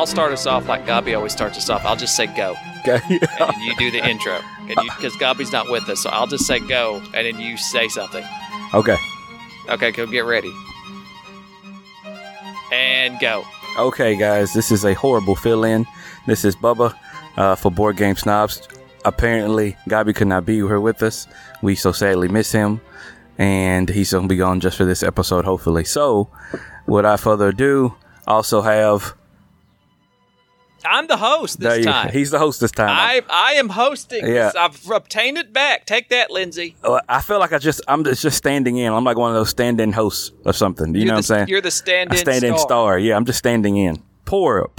I'll start us off like Gabi always starts us off. I'll just say go. Okay. And then you do the intro. Because Gabi's not with us, so I'll just say go, and then you say something. Okay. Okay, go get ready. And go. Okay, guys, this is a horrible fill-in. This is Bubba for Board Game Snobs. Apparently, Gabi could not be here with us. We so sadly miss him, and he's going to be gone just for this episode, hopefully. So, without further ado, also have... I'm the host this time. He's the host this time. I am hosting. Yeah. I've obtained it back. Take that, Lindsay. I feel like I'm just standing in. I'm like one of those stand-in hosts or something. You know what I'm saying? You're the stand-in star. Yeah, I'm just standing in. Poor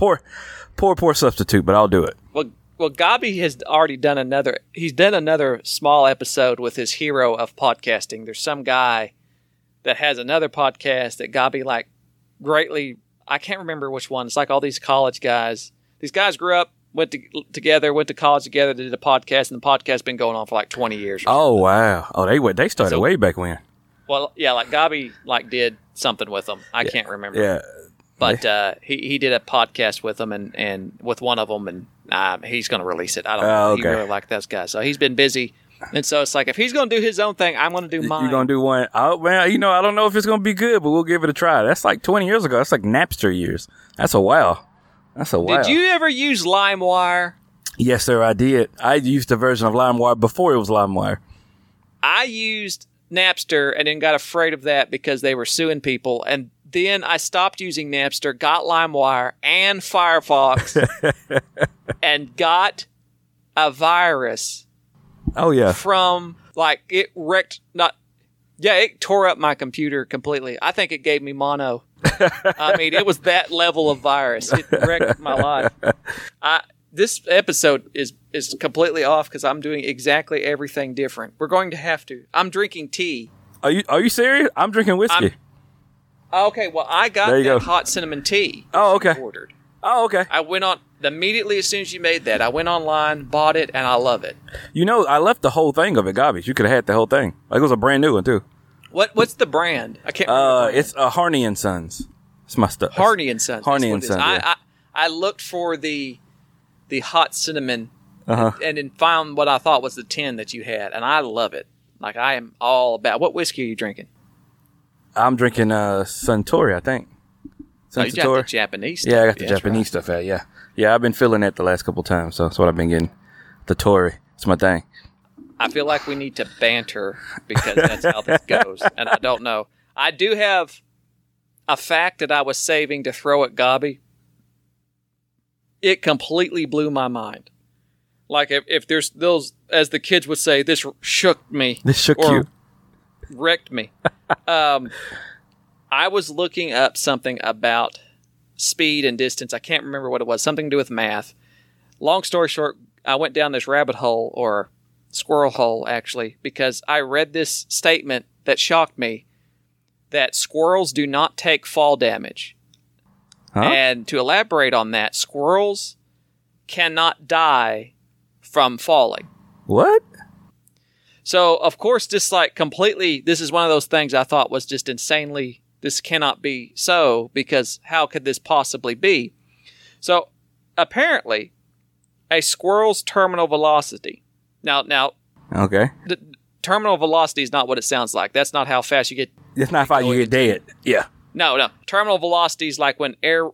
substitute, but I'll do it. Well, Gabi has already done another. He's done another small episode with his hero of podcasting. There's some guy that has another podcast that Gabi like greatly. I can't remember which one. It's like all these college guys. These guys grew up, went to college together, did a podcast, and the podcast's been going on for like 20 years. Oh, wow. Oh, they started way back when. Well, yeah, like Gabi did something with them. I can't remember. Yeah. But he did a podcast with them and with one of them, and he's going to release it. I don't know. Okay. He really liked those guys. So he's been busy. And so it's like, if he's going to do his own thing, I'm going to do mine. You're going to do one. Oh, man, I don't know if it's going to be good, but we'll give it a try. That's like 20 years ago. That's like Napster years. That's a while. Did you ever use LimeWire? Yes, sir, I did. I used a version of LimeWire before it was LimeWire. I used Napster and then got afraid of that because they were suing people. And then I stopped using Napster, got LimeWire and Firefox, and got a virus. Oh, yeah. From, it wrecked, it tore up my computer completely. I think it gave me mono. I mean, it was that level of virus. It wrecked my life. This episode is completely off because I'm doing exactly everything different. We're going to have to. I'm drinking tea. Are you serious? I'm drinking whiskey. Okay, well, I got that hot cinnamon tea. Oh, okay. Ordered. Oh, okay. I went on immediately as soon as you made that. I went online, bought it, and I love it. I left the whole thing of it, Gabi. You could have had the whole thing. It was a brand new one too. What's the brand? I can't remember. It's Harney and Sons. It's my stuff. Harney and Sons. Harney and Sons. Yeah. I looked for the hot cinnamon and then found what I thought was the tin that you had, and I love it. I am all about. What whiskey are you drinking? I'm drinking Suntory, I think. Oh, you got the Japanese stuff. Yeah, I got the Japanese stuff out, yeah. Yeah, I've been feeling that the last couple times, so that's what I've been getting. The Tory. It's my thing. I feel like we need to banter because that's how this goes, and I don't know. I do have a fact that I was saving to throw at Gabi. It completely blew my mind. If there's those, as the kids would say, this shook me. This shook you. Wrecked me. I was looking up something about speed and distance. I can't remember what it was. Something to do with math. Long story short, I went down this rabbit hole, or squirrel hole, actually, because I read this statement that shocked me, that squirrels do not take fall damage. Huh? And to elaborate on that, squirrels cannot die from falling. What? So, of course, just completely, this is one of those things I thought was just insanely... This cannot be so, because how could this possibly be? So, apparently, a squirrel's terminal velocity. Now. Okay. The terminal velocity is not what it sounds like. That's not how fast you get. That's not how you get dead. Yeah. No. Terminal velocity is like when air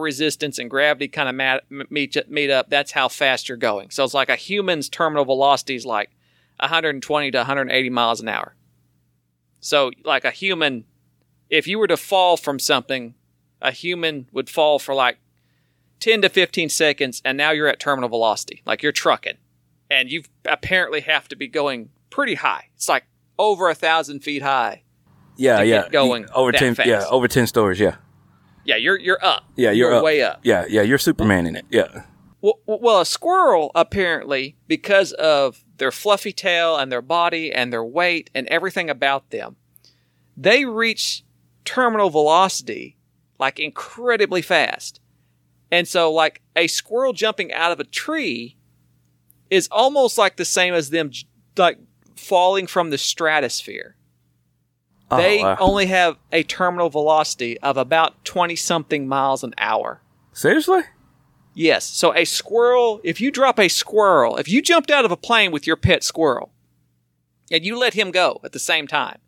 resistance and gravity kind of meet up. That's how fast you're going. So it's like a human's terminal velocity is 120 to 180 miles an hour. So a human. If you were to fall from something, a human would fall for 10 to 15 seconds, and now you're at terminal velocity. You're trucking, and you apparently have to be going pretty high. It's over 1,000 feet high. Yeah, to get going over that 10. Fast. Yeah, over 10 stories. Yeah. Yeah, you're up. Yeah, you're up. Way up. Yeah, you're Superman in it. Yeah. Well, a squirrel apparently, because of their fluffy tail and their body and their weight and everything about them, they reach terminal velocity incredibly fast. And so a squirrel jumping out of a tree is almost the same as them falling from the stratosphere. They only have a terminal velocity of about 20 something miles an hour. Seriously? Yes. So a squirrel, if you drop a squirrel, if you jumped out of a plane with your pet squirrel and you let him go at the same time,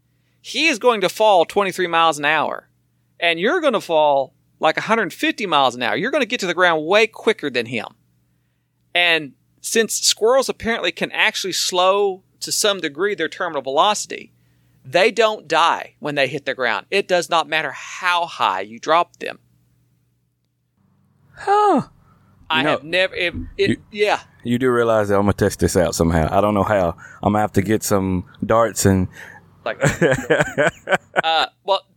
he is going to fall 23 miles an hour and you're going to fall like 150 miles an hour. You're going to get to the ground way quicker than him. And since squirrels apparently can actually slow to some degree their terminal velocity, they don't die when they hit the ground. It does not matter how high you drop them. Huh. You do realize that I'm going to test this out somehow. I don't know how. I'm going to have to get some darts and... well,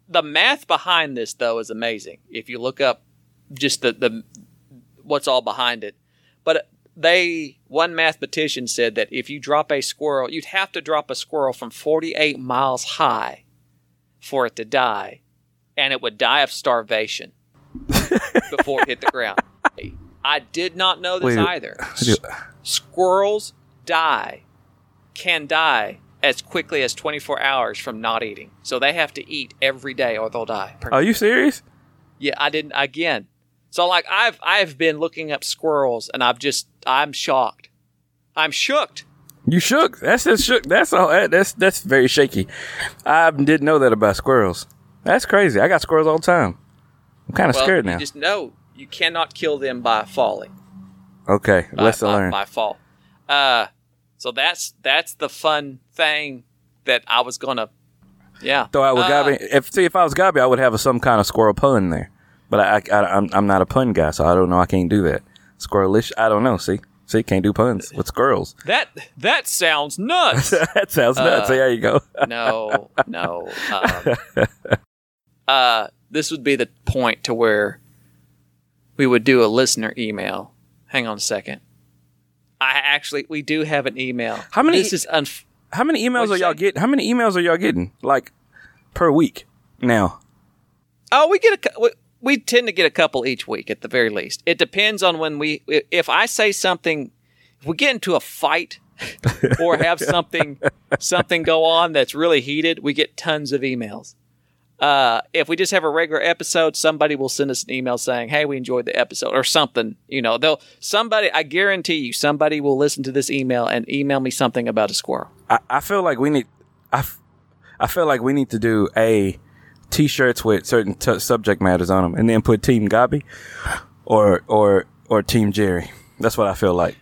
the math behind this, though, is amazing. If you look up just the what's all behind it. But one mathematician said that if you drop a squirrel, you'd have to drop a squirrel from 48 miles high for it to die, and it would die of starvation before it hit the ground. I did not know this either. Squirrels can die as quickly as 24 hours from not eating. So they have to eat every day or they'll die. Are you serious? Yeah, I didn't. Again. So like I've been looking up squirrels and I'm shocked. I'm shooked. You shook. That's just shook. That's all. That's very shaky. I didn't know that about squirrels. That's crazy. I got squirrels all the time. I'm kind of scared now. You just know you cannot kill them by falling. Okay, lesson learned. By fall. So that's the fun thing that I was gonna. Yeah. Though I was Gabi. If I was Gabi, I would have some kind of squirrel pun there. But I'm not a pun guy, so I don't know. I can't do that. Squirrelish. I don't know. See, can't do puns with squirrels. That sounds nuts. That sounds nuts. There you go. No. This would be the point to where we would do a listener email. Hang on a second. We do have an email. How many emails are y'all getting? How many emails are y'all getting like per week now? Oh, we tend to get a couple each week at the very least. It depends on when if I say something, if we get into a fight or have something go on that's really heated, we get tons of emails. If we just have a regular episode, somebody will send us an email saying, hey, we enjoyed the episode or something. You know, I guarantee you somebody will listen to this email and email me something about a squirrel. I feel like we need to do a T-shirts with certain subject matters on them, and then put Team Gabi or Team Jerry. That's what I feel like.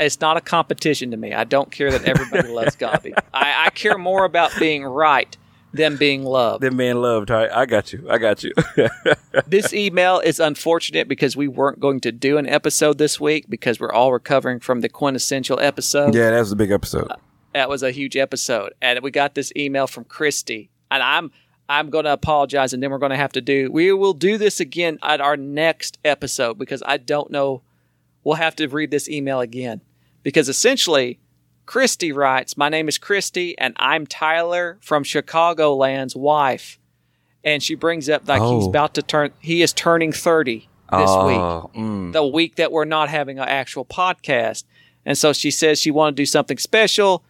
It's not a competition to me. I don't care that everybody loves Gabi. I care more about being right than being loved. All right, I got you. This email is unfortunate because we weren't going to do an episode this week because we're all recovering from the quintessential episode. Yeah, that was a big episode. That was a huge episode, and we got this email from Christy, and I'm going to apologize, and then we're going to have to we will do this again at our next episode because I don't know. We'll have to read this email again because essentially Christy writes, my name is Christy and I'm Tyler from Chicagoland's wife. And she brings up like he is turning 30 this week, the week that we're not having an actual podcast. And so she says she wanted to do something special.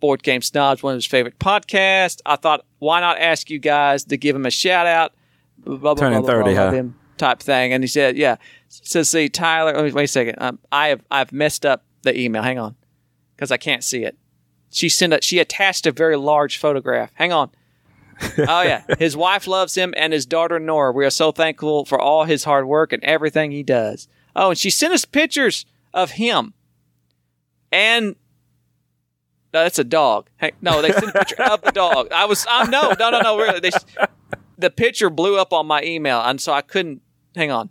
Board Game Snobs, one of his favorite podcasts. I thought, why not ask you guys to give him a shout out? Blah, blah, turning blah, 30, blah, huh? Him type thing. And he said, yeah. So see, Tyler, wait a second. I've messed up the email. Hang on. Because I can't see it. She attached a very large photograph. Hang on. Oh, yeah. His wife loves him and his daughter, Nora. We are so thankful for all his hard work and everything he does. Oh, and she sent us pictures of him and... No, that's a dog. Hey, no, they sent a picture of the dog. No, really. The picture blew up on my email, and so I couldn't. Hang on.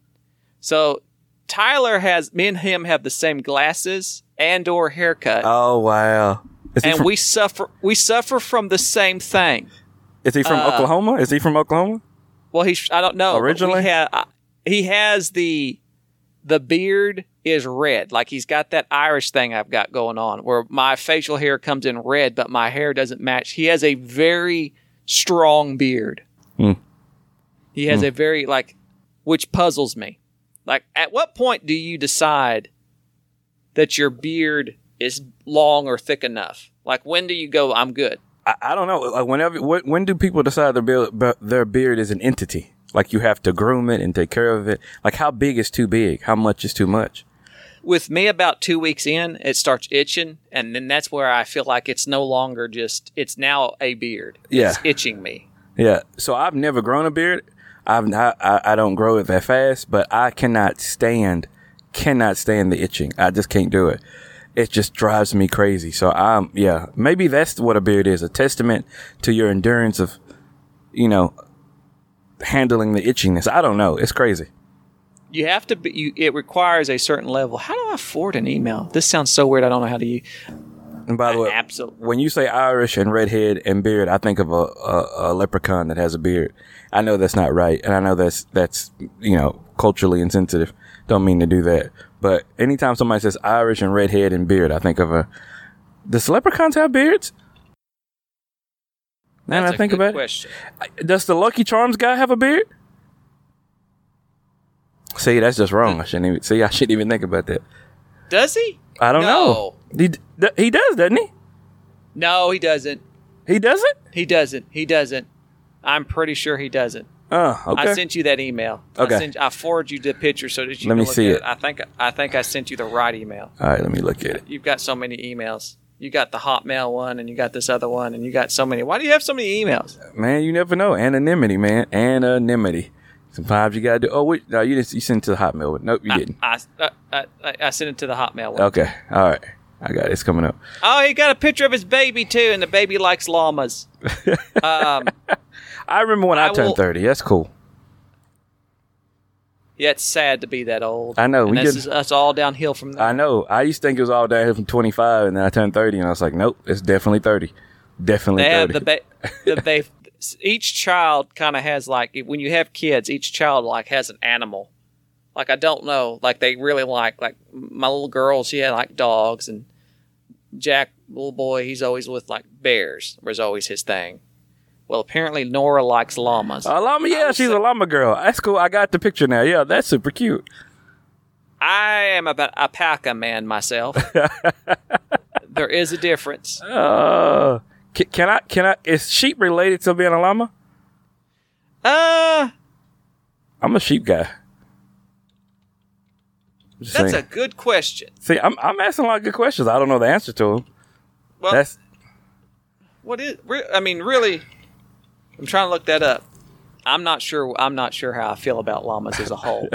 So Tyler me and him have the same glasses and/or haircut. Oh wow! We suffer from the same thing. Is he from Oklahoma? Well, I don't know. Originally, he has the beard. Is red. Like he's got that Irish thing I've got going on where my facial hair comes in red, but my hair doesn't match. He has a very strong beard. Mm. He has a very, like, which puzzles me. Like, at what point do you decide that your beard is long or thick enough? Like, when do you go, I'm good? I don't know. Like, when do people decide their beard is an entity? Like, you have to groom it and take care of it. Like, how big is too big? How much is too much? With me, about 2 weeks in, it starts itching, and then that's where I feel like it's no longer just, it's now a beard. Yeah. It's itching me. Yeah. So I've never grown a beard. I don't grow it that fast, but I cannot stand the itching. I just can't do it. It just drives me crazy. So maybe that's what a beard is, a testament to your endurance of, handling the itchiness. I don't know. It's crazy. You have to be, it requires a certain level. How do I afford an email? This sounds so weird. I don't know how to use. And by the way, when you say Irish and redhead and beard, I think of a leprechaun that has a beard. I know that's not right. And I know that's culturally insensitive. Don't mean to do that. But anytime somebody says Irish and redhead and beard, I think of does leprechauns have beards? Now that I think about it, does the Lucky Charms guy have a beard? See, that's just wrong. I shouldn't even think about that. Does he? I don't know. He does, doesn't he? No, he doesn't. He doesn't? He doesn't. He doesn't. I'm pretty sure he doesn't. Oh, okay. I sent you that email. Okay. I forwarded you the picture so that you can look at it. I think I sent you the right email. All right, let me look at it. You've got so many emails. You got the Hotmail one, and you got this other one, and you got so many. Why do you have so many emails? Man, you never know. Anonymity, man. Anonymity. Sometimes you got to do... Oh, wait. No, you sent it to the Hotmail one. Nope, you didn't. I sent it to the Hotmail one. Okay. All right. I got it. It's coming up. Oh, he got a picture of his baby, too, and the baby likes llamas. I remember when I turned 30. That's cool. Yeah, it's sad to be that old. I know. That's all downhill from there. I know. I used to think it was all downhill from 25, and then I turned 30, and I was like, nope, it's definitely 30. Definitely 30. Each child kind of has, like, when you have kids, each child, like, has an animal. Like, I don't know. Like, they really like, my little girl, she had, like, dogs, and Jack, little boy, he's always with, like, bears was always his thing. Well, apparently Nora likes llamas. A llama, yeah, she's a llama girl. That's cool. I got the picture now. Yeah, that's super cute. I am about alpaca man myself. There is a difference. Can I? Is sheep related to being a llama? I'm a sheep guy. That's a good question. See, I'm asking a lot of good questions. I don't know the answer to them. Well, really. I'm trying to look that up. I'm not sure how I feel about llamas as a whole.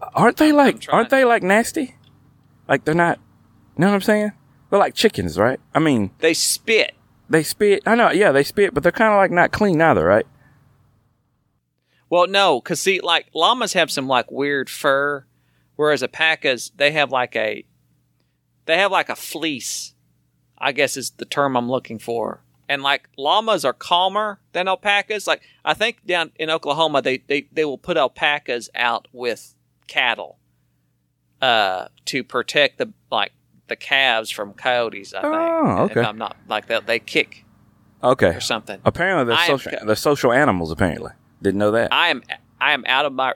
Aren't they like nasty? Like they're not, you know what I'm saying? They're like chickens, right? I mean, they spit. I know, yeah, they spit, but they're kind of like not clean either, right? Well, no, because see, like llamas have some like weird fur, whereas alpacas they have like a fleece, I guess is the term I'm looking for. And, like, llamas are calmer than alpacas. Like, I think down in Oklahoma, they will put alpacas out with cattle to protect, the calves from coyotes, I think. Oh, okay. If I'm not, like, they kick. Okay. Or something. Apparently, they're social animals, apparently. Didn't know that. I am out of my...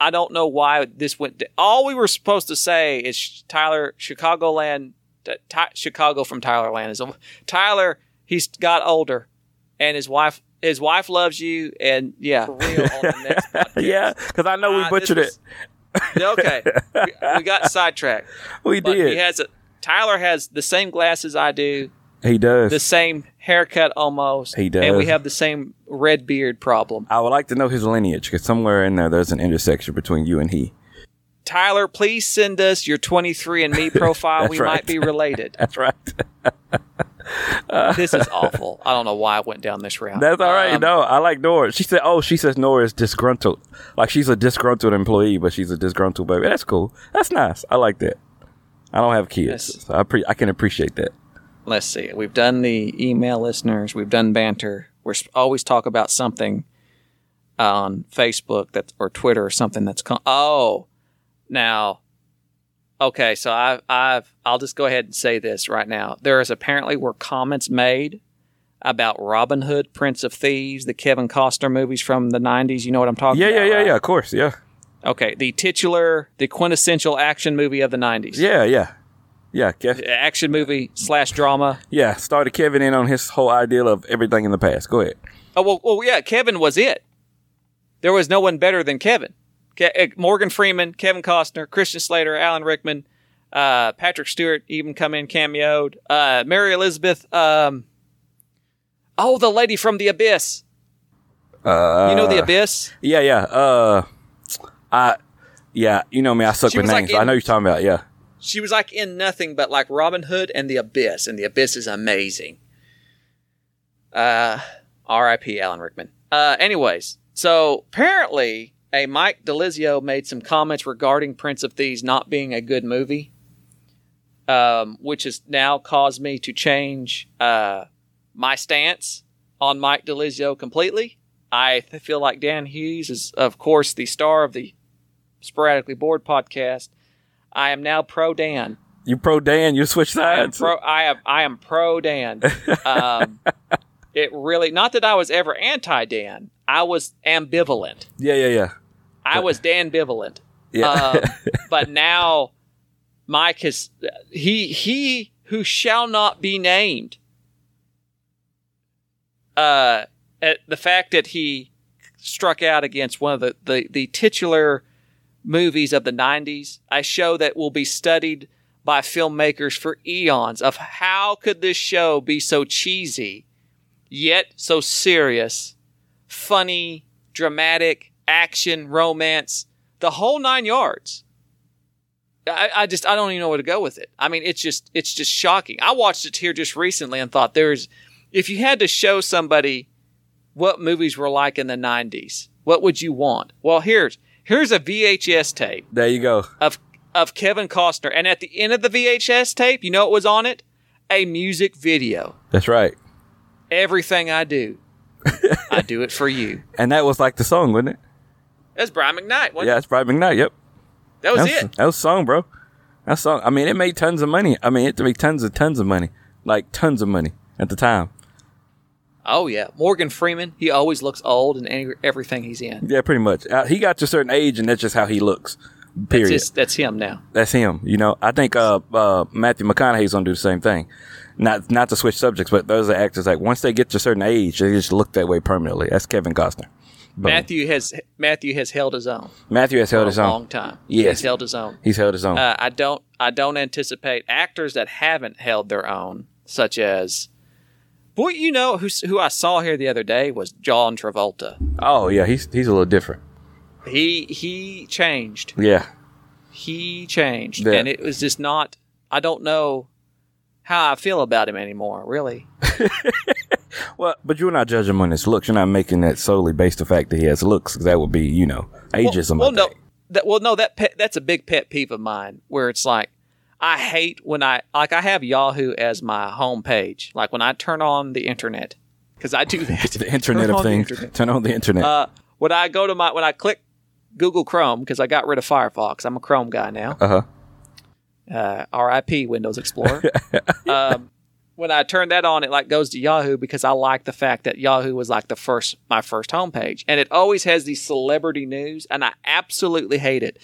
I don't know why this went... All we were supposed to say is Chicago from Tylerland is... Tyler... He's got older, and his wife loves you, and yeah, for real. On the next podcast. Yeah, because I know we butchered it. Okay, we got sidetracked. We did. Tyler has the same glasses I do. He does. The same haircut almost. He does. And we have the same red beard problem. I would like to know his lineage because somewhere in there's an intersection between you and he. Tyler, please send us your 23andMe profile. We might be related. That's right. This is awful. I don't know why I went down this route. That's all right. No, I like Nora. She says Nora is disgruntled. Like she's a disgruntled employee, but she's a disgruntled baby. That's cool. That's nice. I like that. I don't have kids, so I can appreciate that. Let's see. We've done the email listeners. We've done banter. We're always talk about something on Facebook or Twitter or something that's... Now, okay, so I'll just go ahead and say this right now. Apparently were comments made about Robin Hood, Prince of Thieves, the Kevin Costner movies from the 90s. You know what I'm talking about? Yeah, of course, yeah. Okay, the quintessential action movie of the 90s. Yeah. Action movie / drama. Yeah, started Kevin in on his whole idea of everything in the past. Go ahead. Oh, well, yeah, Kevin was it. There was no one better than Kevin. Morgan Freeman, Kevin Costner, Christian Slater, Alan Rickman, Patrick Stewart even come in, cameoed. Mary Elizabeth, the lady from The Abyss. You know The Abyss? Yeah, yeah. You know me, I suck with names. I know you're talking about, yeah. She was like in nothing but like Robin Hood and The Abyss, and The Abyss is amazing. R.I.P. Alan Rickman. Anyways, so apparently a Mike DeLizio made some comments regarding Prince of Thieves not being a good movie, which has now caused me to change my stance on Mike DeLizio completely. I feel like Dan Hughes is, of course, the star of the Sporadically Bored podcast. I am now pro Dan. You pro Dan? You switch sides? I am pro Dan. It really, not that I was ever anti-Dan. I was ambivalent. Yeah. I was Dan-bivalent. Yeah. But now Mike is, he who shall not be named. The fact that he struck out against one of the titular movies of the 90s, a show that will be studied by filmmakers for eons of how could this show be so cheesy, yet so serious, funny, dramatic, action, romance, the whole 9 yards. I don't even know where to go with it. I mean, it's just shocking. I watched it here just recently and thought if you had to show somebody what movies were like in the 90s, what would you want? Well, here's a VHS tape. There you go. Of Kevin Costner. And at the end of the VHS tape, you know what was on it? A music video. That's right. Everything I do, I do it for you. And that was like the song, wasn't it? That's Brian McKnight, wasn't it? Yeah, that's Brian McKnight, yep. That was it. That was a song, bro. That song. I mean, it made tons of money. I mean, it made tons of money. Like, tons of money at the time. Oh, yeah. Morgan Freeman, he always looks old in everything he's in. Yeah, pretty much. He got to a certain age, and that's just how he looks, period. That's him now. That's him. You know, I think Matthew McConaughey's going to do the same thing. Not to switch subjects, but those are actors, like, once they get to a certain age, they just look that way permanently. That's Kevin Costner. Boom. Matthew has held his own. Matthew has held his own. For a long time. Yes. He's held his own. He's held his own. I don't anticipate actors that haven't held their own, such as... Boy, you know who I saw here the other day was John Travolta. Oh yeah, he's a little different. He changed. Yeah, he changed, yeah. And it was just not. I don't know how I feel about him anymore, really. Well, but you're not judging him on his looks. You're not making that solely based on the fact that he has looks, because that would be ageism. Well, no, that's a big pet peeve of mine, where it's like, I hate when I have Yahoo as my homepage. Like when I turn on the internet, because I do that. The internet of things. Turn on the internet. When I click Google Chrome, because I got rid of Firefox. I'm a Chrome guy now. Uh-huh. R.I.P. Windows Explorer. When I turn that on, it like goes to Yahoo, because I like the fact that Yahoo was like my first homepage, and it always has these celebrity news, and I absolutely hate it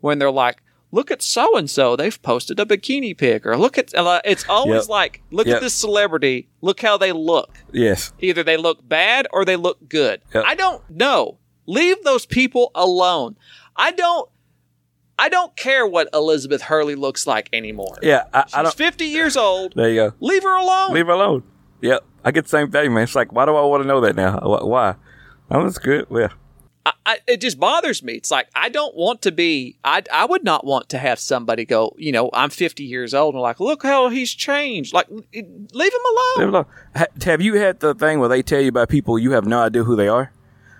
when they're like, look at so-and-so, they've posted a bikini pic, or look at, it's always at this celebrity, look how they look. Yes. Either they look bad or they look good. Yep. I don't know. Leave those people alone. I don't care what Elizabeth Hurley looks like anymore. Yeah. She's 50 years old. There you go. Leave her alone. Leave her alone. Yep. I get the same thing, man. It's like, why do I want to know that now? Why? Oh, that's good. Yeah. It just bothers me. It's like, I don't want to be, I would not want to have somebody go, I'm 50 years old and like, look how he's changed. Like, leave him alone. Leave him alone. Have you had the thing where they tell you about people you have no idea who they are?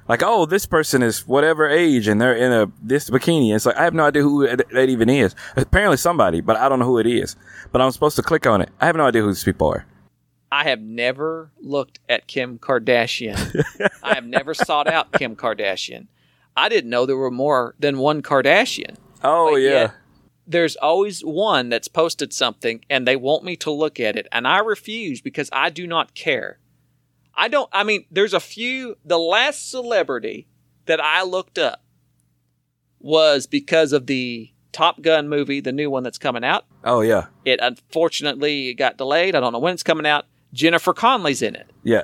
Like, oh, this person is whatever age and they're in this bikini. It's like, I have no idea who that even is. Apparently somebody, but I don't know who it is. But I'm supposed to click on it. I have no idea who these people are. I have never looked at Kim Kardashian. I have never sought out Kim Kardashian. I didn't know there were more than one Kardashian. Oh, but yeah. There's always one that's posted something and they want me to look at it. And I refuse, because I do not care. There's a few. The last celebrity that I looked up was because of the Top Gun movie, the new one that's coming out. Oh, yeah. It unfortunately got delayed. I don't know when it's coming out. Jennifer Connelly's in it. Yeah.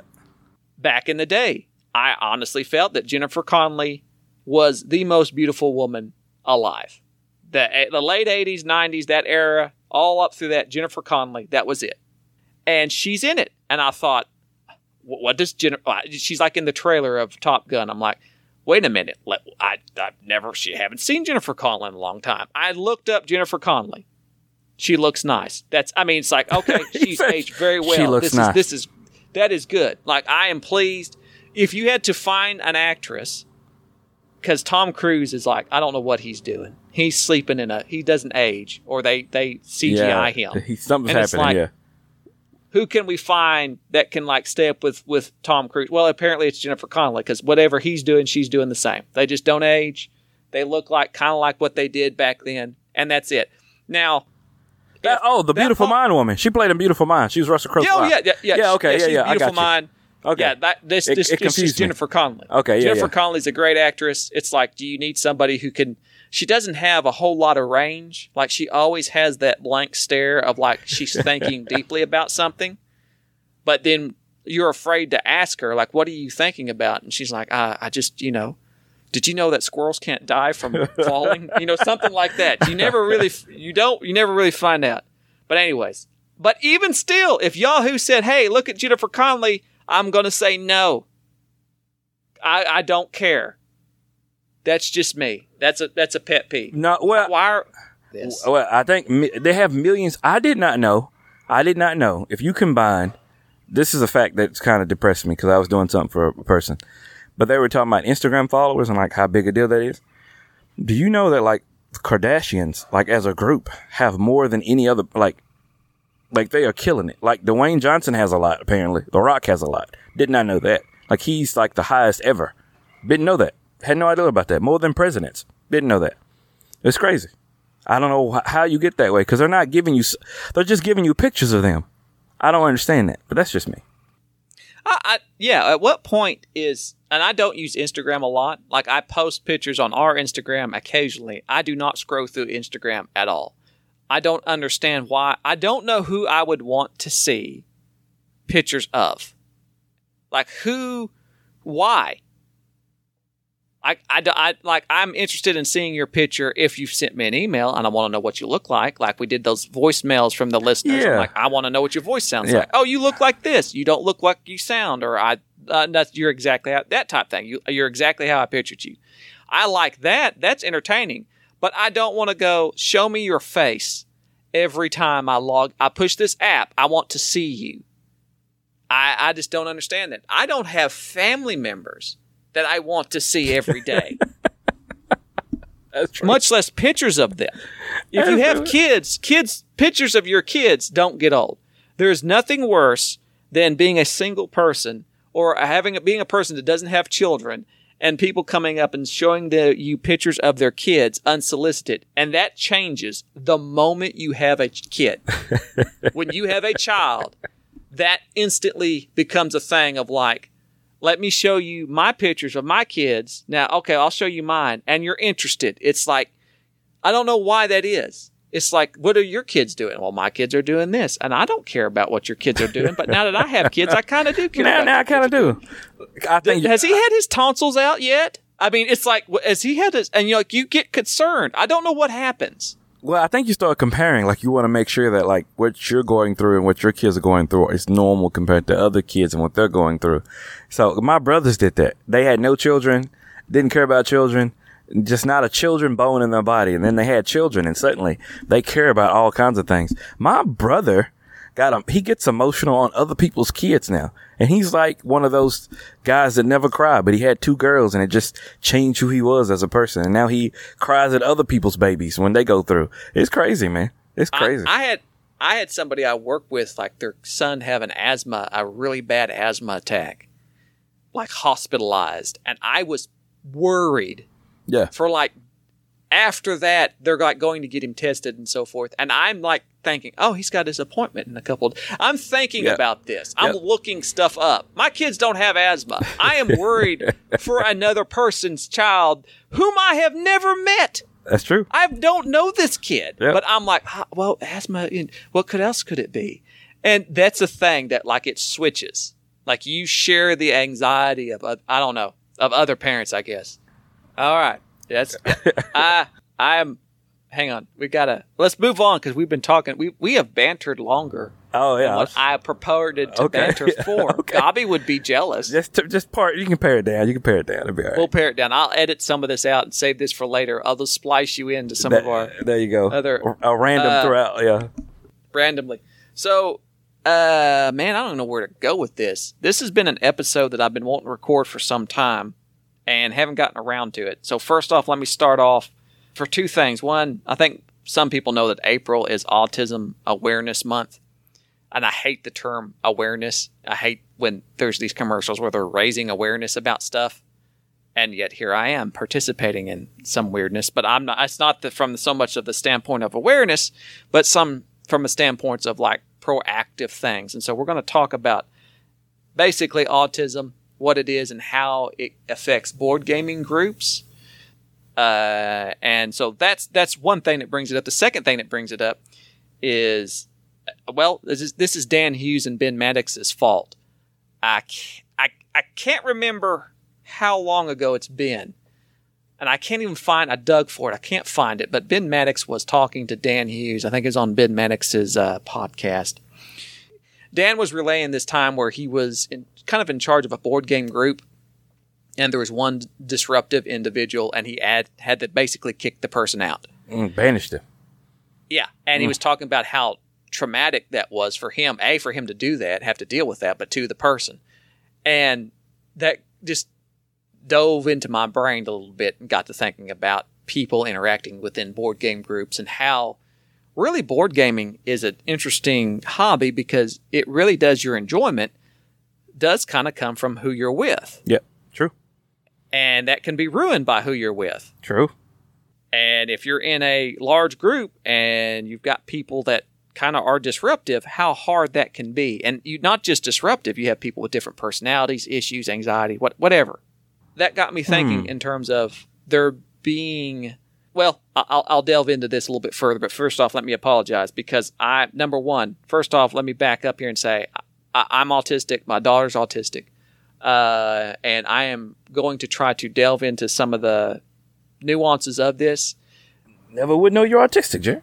Back in the day. I honestly felt that Jennifer Connelly was the most beautiful woman alive. The late 80s, 90s, that era, all up through that, Jennifer Connelly, that was it. And she's in it. And I thought, what does Jennifer... She's like in the trailer of Top Gun. I'm like, wait a minute. I haven't seen Jennifer Connelly in a long time. I looked up Jennifer Connelly. She looks nice. It's like, okay, she's aged very well. She looks nice. That is good. Like, I am pleased. If you had to find an actress, because Tom Cruise is like, I don't know what he's doing. He's sleeping he doesn't age, or they CGI him. Something's happening, yeah. Who can we find that can stay up with Tom Cruise? Well, apparently it's Jennifer Connelly, because whatever he's doing, she's doing the same. They just don't age. They look kind of like what they did back then, and that's it. Now, the Beautiful Mind woman. She played in Beautiful Mind. She was Russell Crowe's wife. Yeah. Okay, she's Beautiful Mind. Okay. Yeah, this is Jennifer Connelly. Okay, Jennifer Connelly's a great actress. It's like, do you need somebody who can? She doesn't have a whole lot of range. Like, she always has that blank stare of she's thinking deeply about something, but then you're afraid to ask her, what are you thinking about? And she's like, I just, did you know that squirrels can't die from falling? Something like that. You never really find out. But anyways, but even still, if Yahoo said, hey, look at Jennifer Connelly, I'm going to say no. I don't care. That's just me. That's a pet peeve. No, well, I think they have millions. I did not know. If you combine, this is a fact that's kind of depressed me because I was doing something for a person, but they were talking about Instagram followers and how big a deal that is. Do you know that Kardashians as a group have more than any other they are killing it. Dwayne Johnson has a lot apparently. The Rock has a lot. Did not know that. He's the highest ever. Didn't know that. Had no idea about that. More than presidents. Didn't know that. It's crazy. I don't know how you get that way because they're not giving you. They're just giving you pictures of them. I don't understand that, but that's just me. At what point is? And I don't use Instagram a lot. I post pictures on our Instagram occasionally. I do not scroll through Instagram at all. I don't understand why. I don't know who I would want to see pictures of. Who? Why? I'm interested in seeing your picture if you've sent me an email and I want to know what you look like. Like we did those voicemails from the listeners. Yeah. I'm I want to know what your voice sounds like. Oh, you look like this. You don't look like you sound. Or you're exactly how, that type thing. You're exactly how I pictured you. I like that. That's entertaining. But I don't want to go, show me your face every time I push this app. I want to see you. I just don't understand that. I don't have family members that I want to see every day. That's true. Much less pictures of them. If you have kids, pictures of your kids don't get old. There is nothing worse than being a single person or being a person that doesn't have children and people coming up and showing you pictures of their kids unsolicited. And that changes the moment you have a kid. When you have a child, that instantly becomes a thing of let me show you my pictures of my kids. Now, okay, I'll show you mine. And you're interested. It's I don't know why that is. It's what are your kids doing? Well, my kids are doing this. And I don't care about what your kids are doing. But now that I have kids, I kind of do care about it. Now I kind of do. I think has he had his tonsils out yet? I mean, has he had his... And you get concerned. I don't know what happens. Well, I think you start comparing. You want to make sure that, what you're going through and what your kids are going through is normal compared to other kids and what they're going through. So, my brothers did that. They had no children, didn't care about children, just not a children bone in their body. And then they had children, and suddenly they care about all kinds of things. My brother he gets emotional on other people's kids now. And he's one of those guys that never cried, but he had two girls, and it just changed who he was as a person. And now he cries at other people's babies when they go through. It's crazy, man. It's crazy. I had somebody I worked with, their son having a really bad asthma attack, hospitalized. And I was worried. Yeah. For after that, they're going to get him tested and so forth. And I'm thinking, oh, he's got his appointment in a couple of days. I'm thinking about this. I'm looking stuff up. My kids don't have asthma. I am worried for another person's child whom I have never met. That's true. I don't know this kid. Yep. But I'm asthma, what else could it be? And that's a thing that it switches. Like, you share the anxiety of, I don't know, of other parents, I guess. All right. Yes. I am. Hang on. Let's move on, because we've been talking. We have bantered longer. Oh, yeah. Than what I purported to banter for. Okay. Gobby would be jealous. You can pare it down. It'll be all right. We'll pare it down. I'll edit some of this out and save this for later. I'll just splice you into some of our. There you go. Other. A random throughout. Yeah. Randomly. So. Man, I don't know where to go with this. This has been an episode that I've been wanting to record for some time and haven't gotten around to it. So first off, let me start off for two things. One, I think some people know that April is Autism Awareness Month. And I hate the term awareness. I hate when there's these commercials where they're raising awareness about stuff. And yet here I am participating in some weirdness. But I'm not. It's not from so much of the standpoint of awareness, but some from a standpoint of like, proactive things. And so we're going to talk about basically autism, what it is and how it affects board gaming groups. And so that's one thing that brings it up. The second thing that brings it up is, well, this is Dan Hughes and Ben Maddox's fault. I can't remember how long ago it's been. And I can't even find, I dug for it. I can't find it. But Ben Maddox was talking to Dan Hughes. I think it was on Ben Maddox's podcast. Dan was relaying this time where he was kind of in charge of a board game group. And there was one disruptive individual. And he had to basically kick the person out. Banished him. Yeah. And he was talking about how traumatic that was for him. A, for him to do that, have to deal with that. But two, the person. And that just dove into my brain a little bit and got to thinking about people interacting within board game groups and how really board gaming is an interesting hobby because it really does, your enjoyment does kind of come from who you're with. Yep, true. And that can be ruined by who you're with. True. And if you're in a large group and you've got people that kind of are disruptive, how hard that can be. And you not just disruptive, you have people with different personalities, issues, anxiety, whatever. That got me thinking in terms of there being, well, I'll delve into this a little bit further, but first off, let me apologize because let me back up here and say I'm autistic. My daughter's autistic. And I am going to try to delve into some of the nuances of this. Never would know you're autistic, Jim.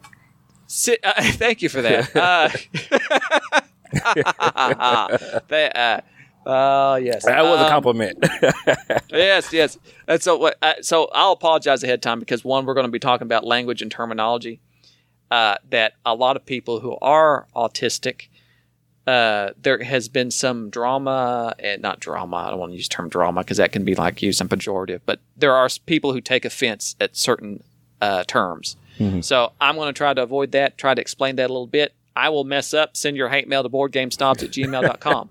Thank you for that. Yes. That was a compliment. Yes. And so I'll apologize ahead of time because, one, we're going to be talking about language and terminology that a lot of people who are autistic, there has been some drama, and not drama, I don't want to use the term drama because that can be like used in pejorative, but there are people who take offense at certain terms. Mm-hmm. So I'm going to try to avoid that, try to explain that a little bit. I will mess up. Send your hate mail to boardgamesnobs@gmail.com.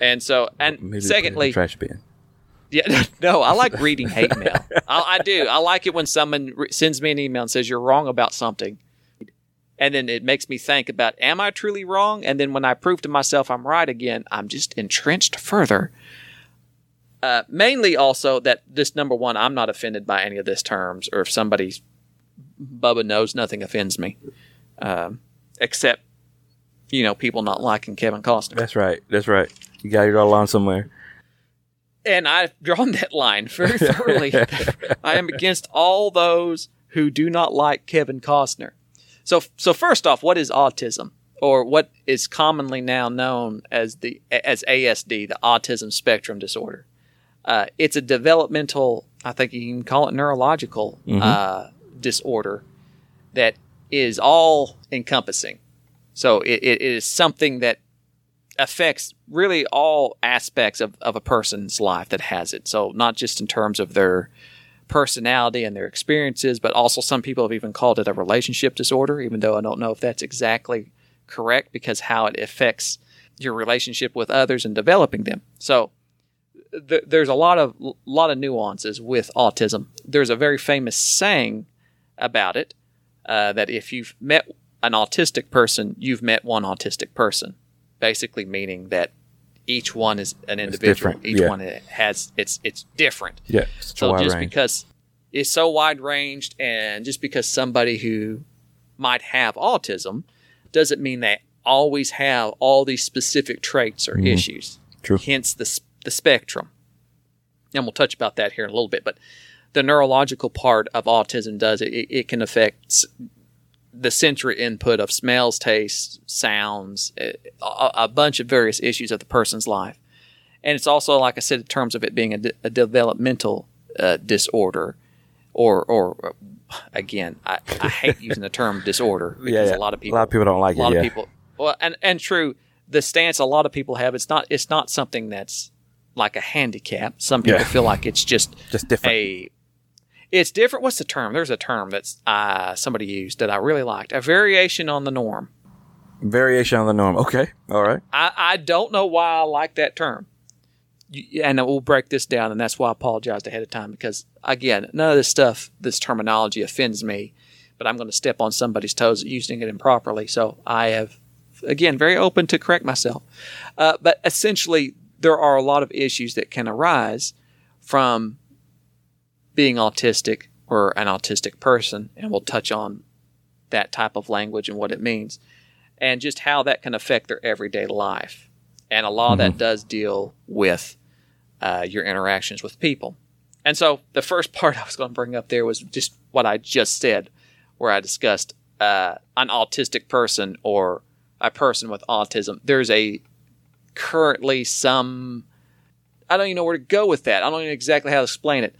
And so, and secondly, trash bin. Yeah, no, I like reading hate mail. I do. I like it when someone sends me an email and says you're wrong about something, and then it makes me think about, am I truly wrong? And then when I prove to myself I'm right again, I'm just entrenched further. Mainly, also that this number one, I'm not offended by any of these terms, or if somebody's Bubba knows nothing offends me, except people not liking Kevin Costner. That's right. You got to draw a line somewhere. And I've drawn that line very thoroughly. I am against all those who do not like Kevin Costner. So first off, what is autism? Or what is commonly now known as ASD, the autism spectrum disorder? It's a developmental, I think you can call it neurological, disorder that is all-encompassing. So it is something that affects really all aspects of a person's life that has it. So not just in terms of their personality and their experiences, but also some people have even called it a relationship disorder, even though I don't know if that's exactly correct because how it affects your relationship with others and developing them. So there's a lot of nuances with autism. There's a very famous saying about it that if you've met an autistic person, you've met one autistic person. Basically meaning that each one is an individual. Each one has it's different. Yeah. So just because it's so wide ranged, and just because somebody who might have autism doesn't mean they always have all these specific traits or issues. True. Hence the spectrum. And we'll touch about that here in a little bit. But the neurological part of autism does it. It can affect the sensory input of smells, tastes, sounds, a bunch of various issues of the person's life. And it's also, like I said, in terms of it being a developmental disorder, or again, I hate using the term disorder because a lot of people don't like it. A lot of people, well, and true, the stance a lot of people have, it's not something that's like a handicap. Some people feel like it's just different. It's different. What's the term? There's a term that's somebody used that I really liked. A variation on the norm. Variation on the norm. Okay, all right. I don't know why I like that term. And we'll break this down, and that's why I apologized ahead of time because, again, none of this stuff, this terminology offends me, but I'm going to step on somebody's toes using it improperly. So I have, again, very open to correct myself. But essentially, there are a lot of issues that can arise from being autistic or an autistic person, and we'll touch on that type of language and what it means and just how that can affect their everyday life. And a lot of that does deal with your interactions with people. And so the first part I was going to bring up there was just what I just said, where I discussed an autistic person or a person with autism. There's currently some – I don't even know where to go with that. I don't even know exactly how to explain it.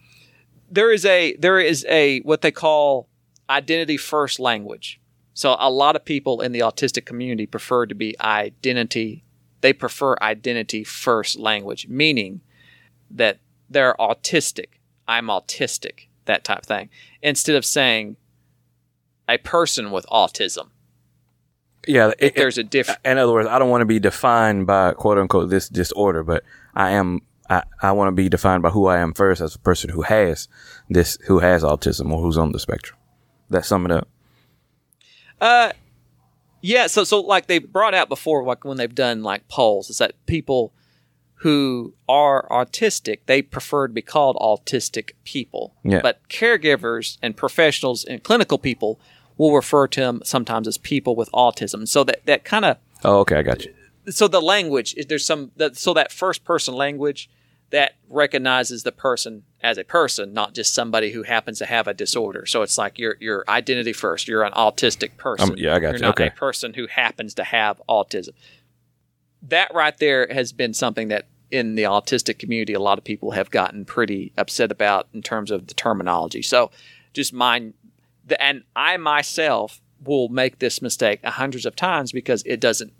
There is a what they call identity-first language. So a lot of people in the autistic community prefer to be identity-first. They prefer identity-first language, meaning that they're autistic, I'm autistic, that type of thing, instead of saying a person with autism. Yeah. There's a difference. In other words, I don't want to be defined by, quote-unquote, this disorder, but I want to be defined by who I am first as a person who has autism or who's on the spectrum. That sum it up? Yeah, so like they brought out before, like when they've done like polls, is that people who are autistic, they prefer to be called autistic people. Yeah. But caregivers and professionals and clinical people will refer to them sometimes as people with autism. So that kind of... Oh, okay, I got you. So the language, so that first person language, that recognizes the person as a person, not just somebody who happens to have a disorder. So it's like your identity first. You're an autistic person. Yeah, I got you. You're not a person who happens to have autism. That right there has been something that in the autistic community, a lot of people have gotten pretty upset about in terms of the terminology. So just and I myself will make this mistake hundreds of times because it doesn't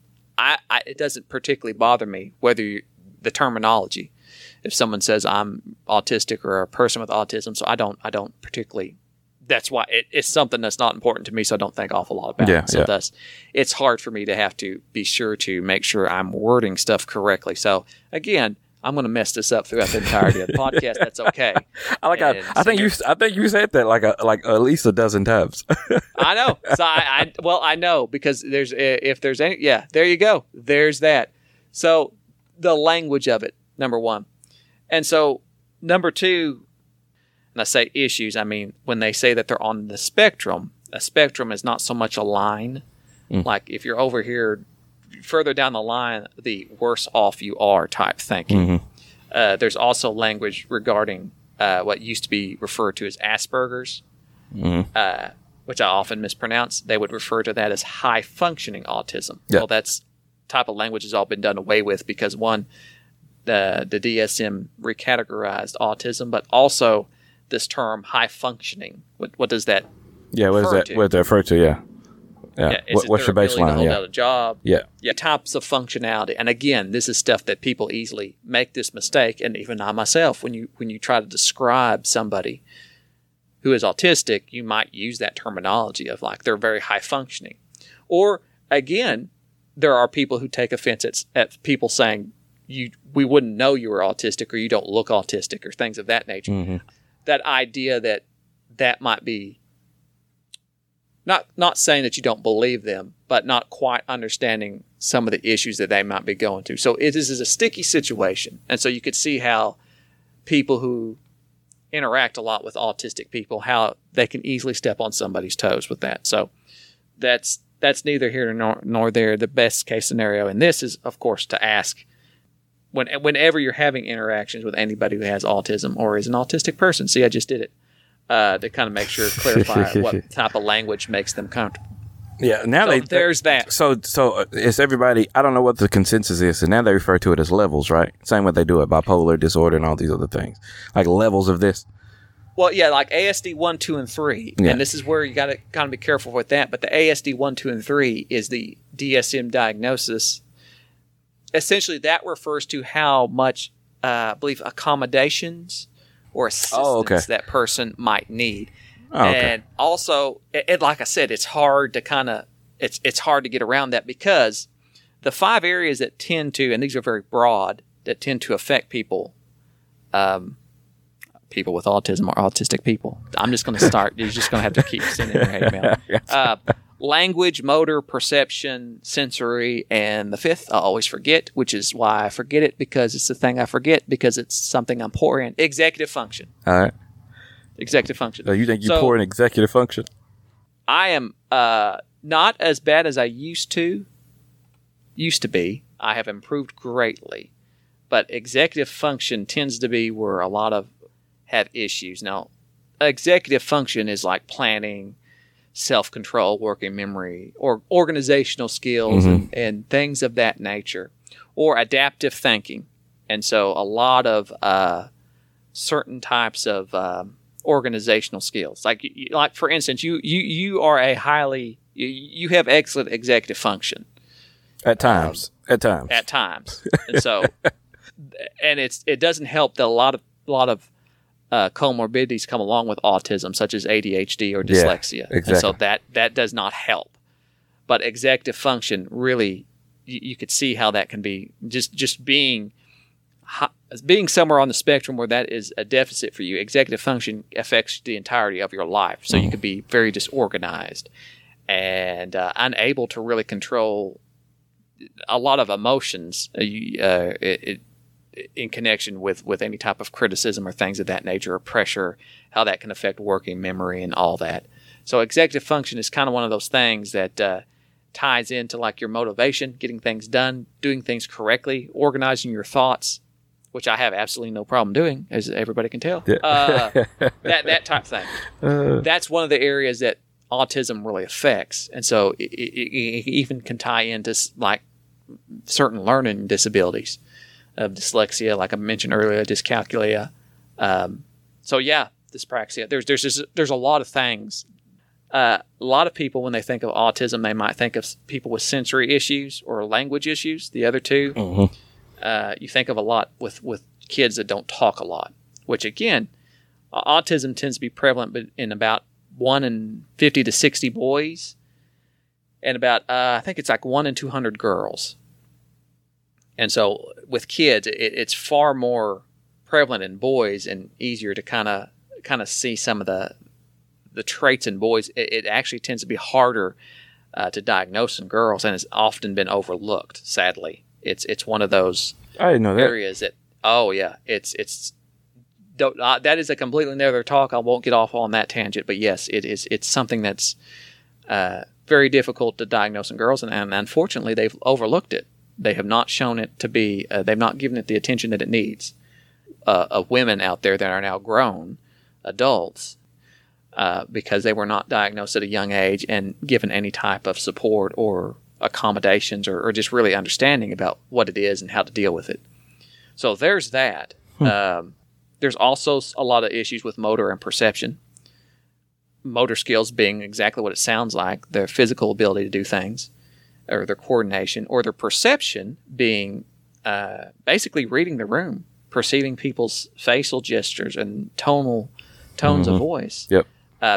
particularly bother me the terminology. If someone says I'm autistic or a person with autism, so I don't particularly. That's why it's something that's not important to me, so I don't think an awful lot about it. So thus, it's hard for me to have to be sure to make sure I'm wording stuff correctly. So again, I'm going to mess this up throughout the entirety of the podcast. That's okay. I think you said that like at least a dozen times. I know. So I know because there you go. There's that. So the language of it. Number one. And so number two, and I say issues, I mean, when they say that they're on the spectrum, a spectrum is not so much a line. Like if you're over here further down the line, the worse off you are type thinking. There's also language regarding what used to be referred to as Asperger's, which I often mispronounce. They would refer to that as high functioning autism. Yep. Well, that's type of language has all been done away with because one, the DSM recategorized autism, but also this term high functioning. What does that? Yeah, what does that? What does that refer to? Yeah. What's your baseline? To hold out a job. Yeah. Types of functionality, and again, this is stuff that people easily make this mistake, and even I myself, when you try to describe somebody who is autistic, you might use that terminology of like they're very high functioning, or again, there are people who take offense at people saying. We wouldn't know you were autistic or you don't look autistic or things of that nature. That idea that might be not saying that you don't believe them, but not quite understanding some of the issues that they might be going through. So this is a sticky situation. And so you could see how people who interact a lot with autistic people, how they can easily step on somebody's toes with that. So that's neither here nor there. The best case scenario in this is, of course, to ask whenever you're having interactions with anybody who has autism or is an autistic person. See, I just did it to kind of make sure, clarify what type of language makes them comfortable. Yeah. Now so there's that. So it's everybody. I don't know what the consensus is. And now they refer to it as levels, right? Same way they do it bipolar disorder and all these other things, like levels of this. Well, yeah, like ASD 1, 2, and 3. Yeah. And this is where you got to kind of be careful with that. But the ASD 1, 2, and 3 is the DSM diagnosis. Essentially, that refers to how much, I believe, accommodations or assistance that person might need. Oh, okay. And also, like I said, it's hard to kind of it's hard to get around that because the five areas that tend to, and these are very broad, that tend to affect people, people with autism or autistic people. I'm just going to start. You're just going to have to keep sending your hate mail. Language, motor, perception, sensory, and the fifth I always forget, which is why I forget it because it's the thing I forget because it's something I'm poor in. Executive function. All right. Executive function. So you think you're poor in executive function? I am not as bad as I used to be. I have improved greatly. But executive function tends to be where a lot of have issues. Now, executive function is like planning, self-control, working memory, or organizational skills and things of that nature, or adaptive thinking. And so a lot of certain types of... organizational skills, like for instance, you are a highly you have excellent executive function at times, and so and it doesn't help that a lot of comorbidities come along with autism, such as ADHD or dyslexia, exactly. And so that does not help. But executive function really, you could see how that can be just being somewhere on the spectrum where that is a deficit for you. Executive function affects the entirety of your life. So you could be very disorganized and unable to really control a lot of emotions in connection with any type of criticism or things of that nature or pressure, how that can affect working memory and all that. So executive function is kind of one of those things that ties into like your motivation, getting things done, doing things correctly, organizing your thoughts, which I have absolutely no problem doing, as everybody can tell. Yeah. That type of thing. That's one of the areas that autism really affects. And so it even can tie into like certain learning disabilities of dyslexia, like I mentioned earlier, dyscalculia. So yeah, dyspraxia. There's a lot of things. A lot of people, when they think of autism, they might think of people with sensory issues or language issues, the other two. Mm-hmm. You think of a lot with kids that don't talk a lot, which again, autism tends to be prevalent in about 1 in 50 to 60 boys and about, I think it's like 1 in 200 girls. And so with kids, it's far more prevalent in boys and easier to kind of see some of the traits in boys. It actually tends to be harder to diagnose in girls, and it's often been overlooked, sadly. It's one of those areas that that is a completely another talk. I won't get off on that tangent, but yes, it's something that's very difficult to diagnose in girls, and unfortunately they've overlooked it. They have not shown it to be they've not given it the attention that it needs. Of women out there that are now grown adults because they were not diagnosed at a young age and given any type of support or accommodations or just really understanding about what it is and how to deal with it. So there's that. There's also a lot of issues with motor and perception. Motor skills being exactly what it sounds like, their physical ability to do things or their coordination, or their perception being basically reading the room, perceiving people's facial gestures and tones of voice. Yep.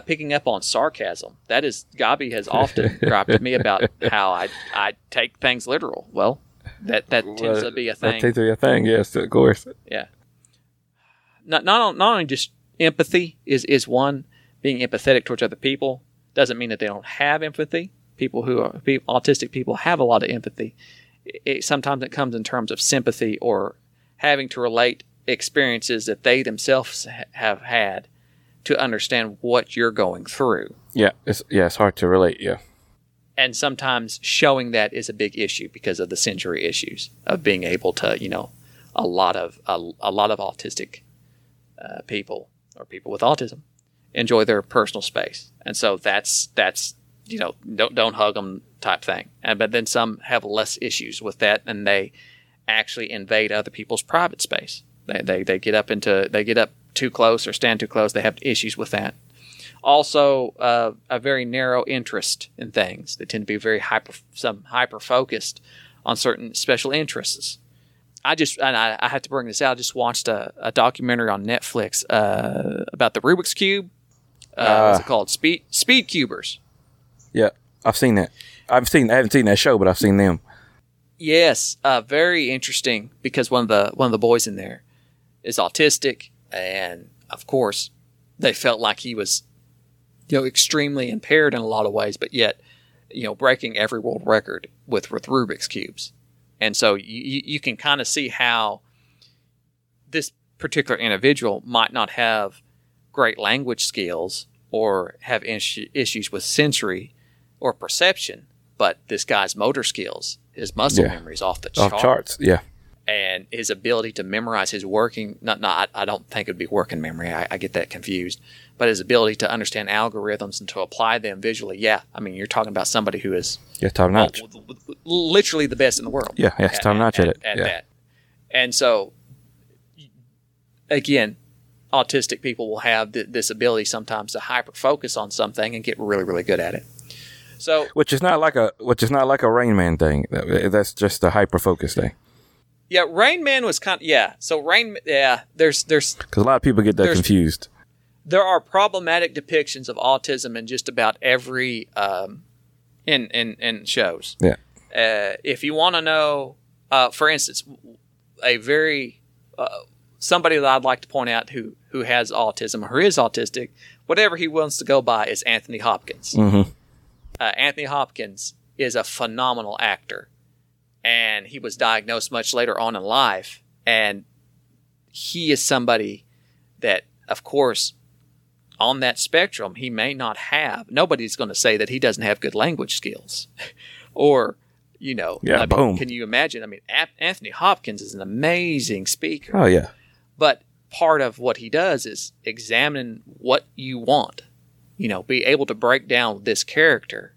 Picking up on sarcasm. That is, Gabi has often griped at me about how I take things literal. Well, that tends to be a thing. That tends to be a thing, yes, of course. Yeah. Not only just empathy is one, being empathetic towards other people doesn't mean that they don't have empathy. Autistic people have a lot of empathy. Sometimes it comes in terms of sympathy or having to relate experiences that they themselves have had to understand what you're going through. Yeah, it's hard to relate, yeah. And sometimes showing that is a big issue because of the sensory issues of being able to, a lot of autistic people or people with autism enjoy their personal space, and so that's you know, don't hug them type thing. And but then some have less issues with that, and they actually invade other people's private space. They get up into too close or stand too close. They have issues with that. Also, a very narrow interest in things. They tend to be very hyper focused on certain special interests. I have to bring this out. I just watched a documentary on Netflix about the Rubik's Cube. What's it called? Speed Cubers. Yeah, I've seen that. I haven't seen that show, but I've seen them. Yes, very interesting, because one of the boys in there is autistic, and of course, they felt like he was, you know, extremely impaired in a lot of ways, but yet, you know, breaking every world record with Rubik's Cubes. And so you can kind of see how this particular individual might not have great language skills or have issues with sensory or perception, but this guy's motor skills, his muscle memory is off the charts. And his ability to memorize his working – I don't think it would be working memory. I get that confused. But his ability to understand algorithms and to apply them visually, I mean, you're talking about somebody who is top notch, literally the best in the world. Yeah, it's top notch at that. And so, again, autistic people will have this ability sometimes to hyper-focus on something and get really, really good at it. So, which is not like a Rain Man thing. That's just a hyper-focus thing. Yeah, Rain Man was kind of, there's because a lot of people get that confused. There are problematic depictions of autism in just about every in shows. Yeah. If you want to know, for instance, a very somebody that I'd like to point out who has autism, or is autistic, whatever he wants to go by, is Anthony Hopkins. Mm-hmm. Anthony Hopkins is a phenomenal actor. And he was diagnosed much later on in life. And he is somebody that, of course, on that spectrum, he may not have. Nobody's going to say that he doesn't have good language skills. Or, you know, can you imagine? I mean, Anthony Hopkins is an amazing speaker. Oh, yeah. But part of what he does is examine what you want. You know, be able to break down this character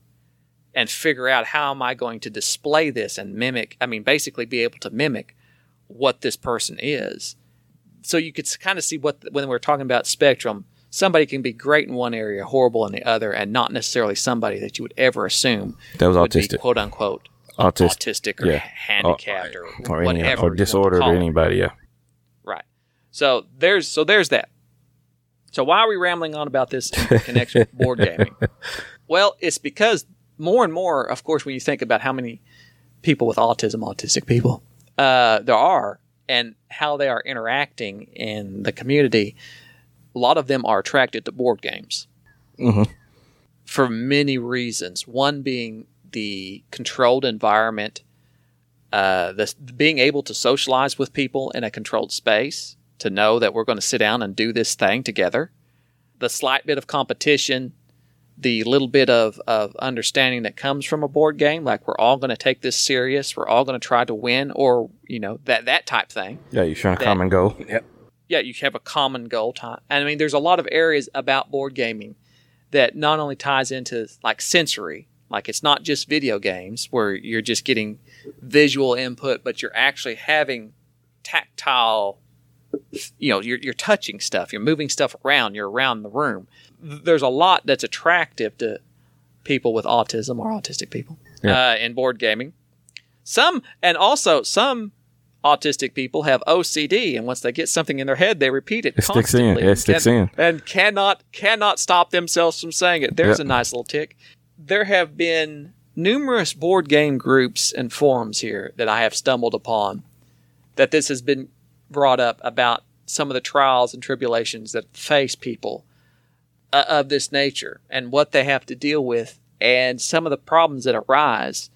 and figure out how am I going to display this and mimic, basically be able to mimic what this person is. So you could kind of see when we're talking about spectrum, somebody can be great in one area, horrible in the other, and not necessarily somebody that you would ever assume that was autistic, be, quote unquote, autistic or handicapped or whatever, or disordered or anybody. Yeah, right. So there's that. So why are we rambling on about this in connection with board gaming? Well, it's because more and more, of course, when you think about how many people with autistic people, there are, and how they are interacting in the community, a lot of them are attracted to board games. Mm-hmm. For many reasons. One being the controlled environment, being able to socialize with people in a controlled space, to know that we're going to sit down and do this thing together. The slight bit of competition, the little bit of understanding that comes from a board game, like we're all going to take this serious, we're all going to try to win, or, you know, that type thing. Yeah, you're trying a common goal. Yep. Yeah, you have a common goal time. And I mean, there's a lot of areas about board gaming that not only ties into, like, sensory, like it's not just video games where you're just getting visual input, but you're actually having tactile, you know, you're touching stuff, you're moving stuff around, you're around the room. There's a lot that's attractive to people with autism or autistic people in board gaming. Also some autistic people have OCD, and once they get something in their head, they repeat it constantly. It sticks in and cannot stop themselves from saying it. There's a nice little tick. There have been numerous board game groups and forums here that I have stumbled upon that this has been brought up about some of the trials and tribulations that face people of this nature and what they have to deal with, and some of the problems that arise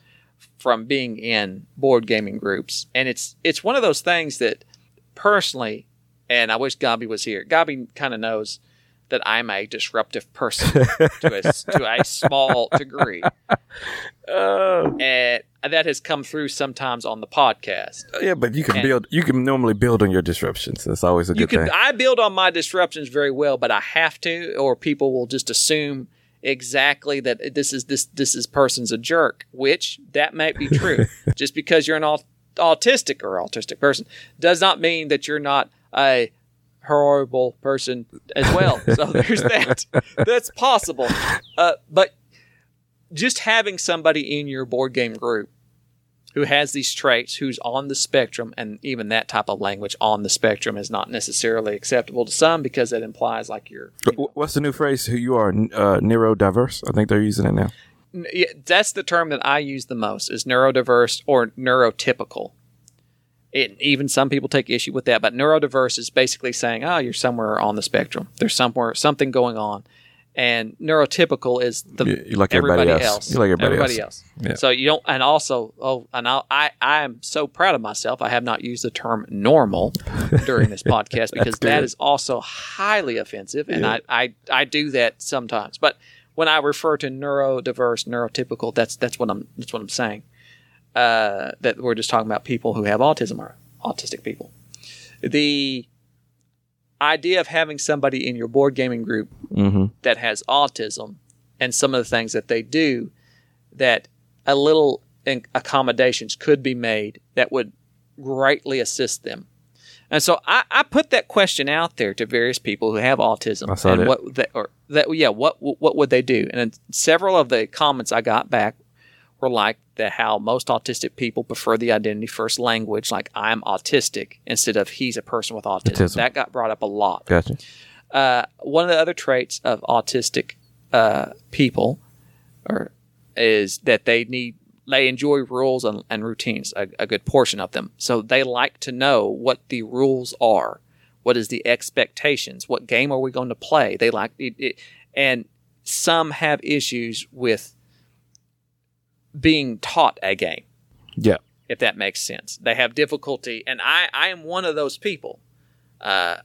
from being in board gaming groups. And it's one of those things that personally, and I wish Gabi was here. Gabi kind of knows that I'm a disruptive person to a small degree. And that has come through sometimes on the podcast. Yeah, but you can build. You can normally build on your disruptions. That's always a good thing. I build on my disruptions very well, but I have to, or people will just assume exactly that this person's a jerk, which that might be true. Just because you're an autistic person does not mean that you're not a horrible person as well. So there's that. That's possible. But just having somebody in your board game group who has these traits, who's on the spectrum, and even that type of language on the spectrum is not necessarily acceptable to some because it implies like you're... What's the new phrase? Who you are neurodiverse? I think they're using it now. Yeah, that's the term that I use the most, is neurodiverse or neurotypical. Even some people take issue with that, but neurodiverse is basically saying, oh, you're somewhere on the spectrum. There's something going on. And neurotypical is like everybody else. You're like everybody else. Yeah. So you don't, and also, I am so proud of myself. I have not used the term normal during this podcast because that is also highly offensive. And yeah. I do that sometimes. But when I refer to neurodiverse, neurotypical, that's what I'm saying. That we're just talking about people who have autism or autistic people. The idea of having somebody in your board gaming group that has autism and some of the things that they do, that a little accommodations could be made that would greatly assist them. And so I put that question out there to various people who have autism. I saw and that. What would they do? And several of the comments I got back were like how most autistic people prefer the identity first language, like I'm autistic instead of he's a person with autism. That got brought up a lot. Gotcha. One of the other traits of autistic people is that they enjoy rules and routines, a good portion of them. So they like to know what the rules are, what is the expectations, what game are we going to play. They like it, and some have issues with being taught a game. Yeah. If that makes sense. They have difficulty, and I am one of those people. And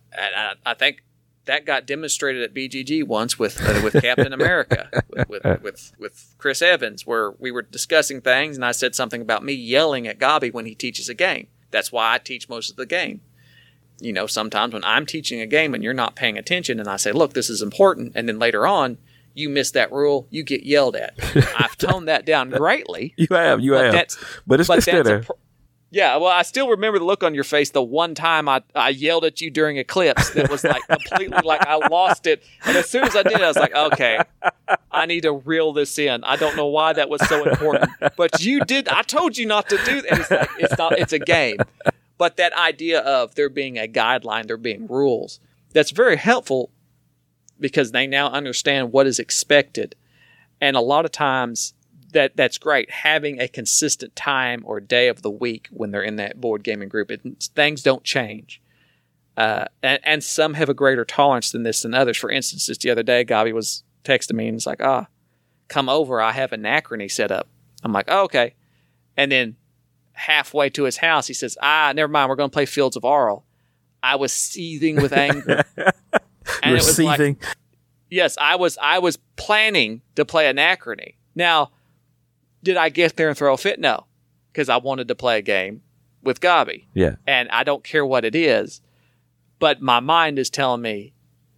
I think that got demonstrated at BGG once with Captain America, with Chris Evans, where we were discussing things, and I said something about me yelling at Gabi when he teaches a game. That's why I teach most of the game. You know, sometimes when I'm teaching a game and you're not paying attention, and I say, look, this is important, and then later on, you miss that rule, you get yelled at. I've toned that down greatly. You have. But it's still there. Well, I still remember the look on your face the one time I yelled at you during Eclipse that was like completely like I lost it. And as soon as I did, I was like, okay, I need to reel this in. I don't know why that was so important. But you did. I told you not to do that. It's like, it's a game. But that idea of there being a guideline, there being rules, that's very helpful, because they now understand what is expected. And a lot of times that's great, having a consistent time or day of the week when they're in that board gaming group. Things don't change. And some have a greater tolerance than this than others. For instance, just the other day, Gabi was texting me and was like, come over, I have Anachrony set up. I'm like, okay. And then halfway to his house, he says, never mind, we're going to play Fields of Arl. I was seething with anger. And it was like, yes, I was planning to play Anachrony. Now, did I get there and throw a fit? No, because I wanted to play a game with Gabi. Yeah. And I don't care what it is, but my mind is telling me,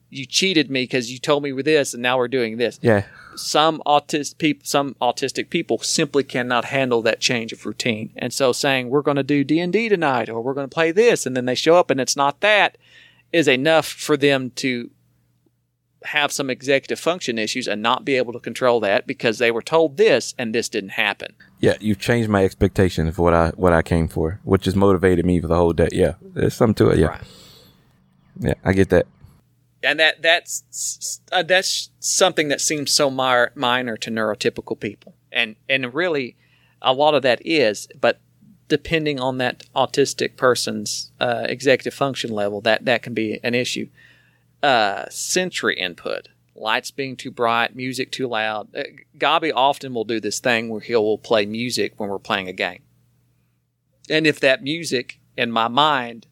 you cheated me because you told me with this and now we're doing this. Yeah. Some autistic people simply cannot handle that change of routine. And so saying, we're going to do D&D tonight, or we're going to play this, and then they show up and it's not that, is enough for them to have some executive function issues and not be able to control that because they were told this and this didn't happen. Yeah, you've changed my expectation of what I came for, which has motivated me for the whole day. Yeah, there's something to it. Yeah, right. Yeah, I get that. And that's something that seems so minor to neurotypical people, and really a lot of that is, but depending on that autistic person's executive function level, that can be an issue. Sensory input, lights being too bright, music too loud. Gabi often will do this thing where he'll play music when we're playing a game. And if that music in my mind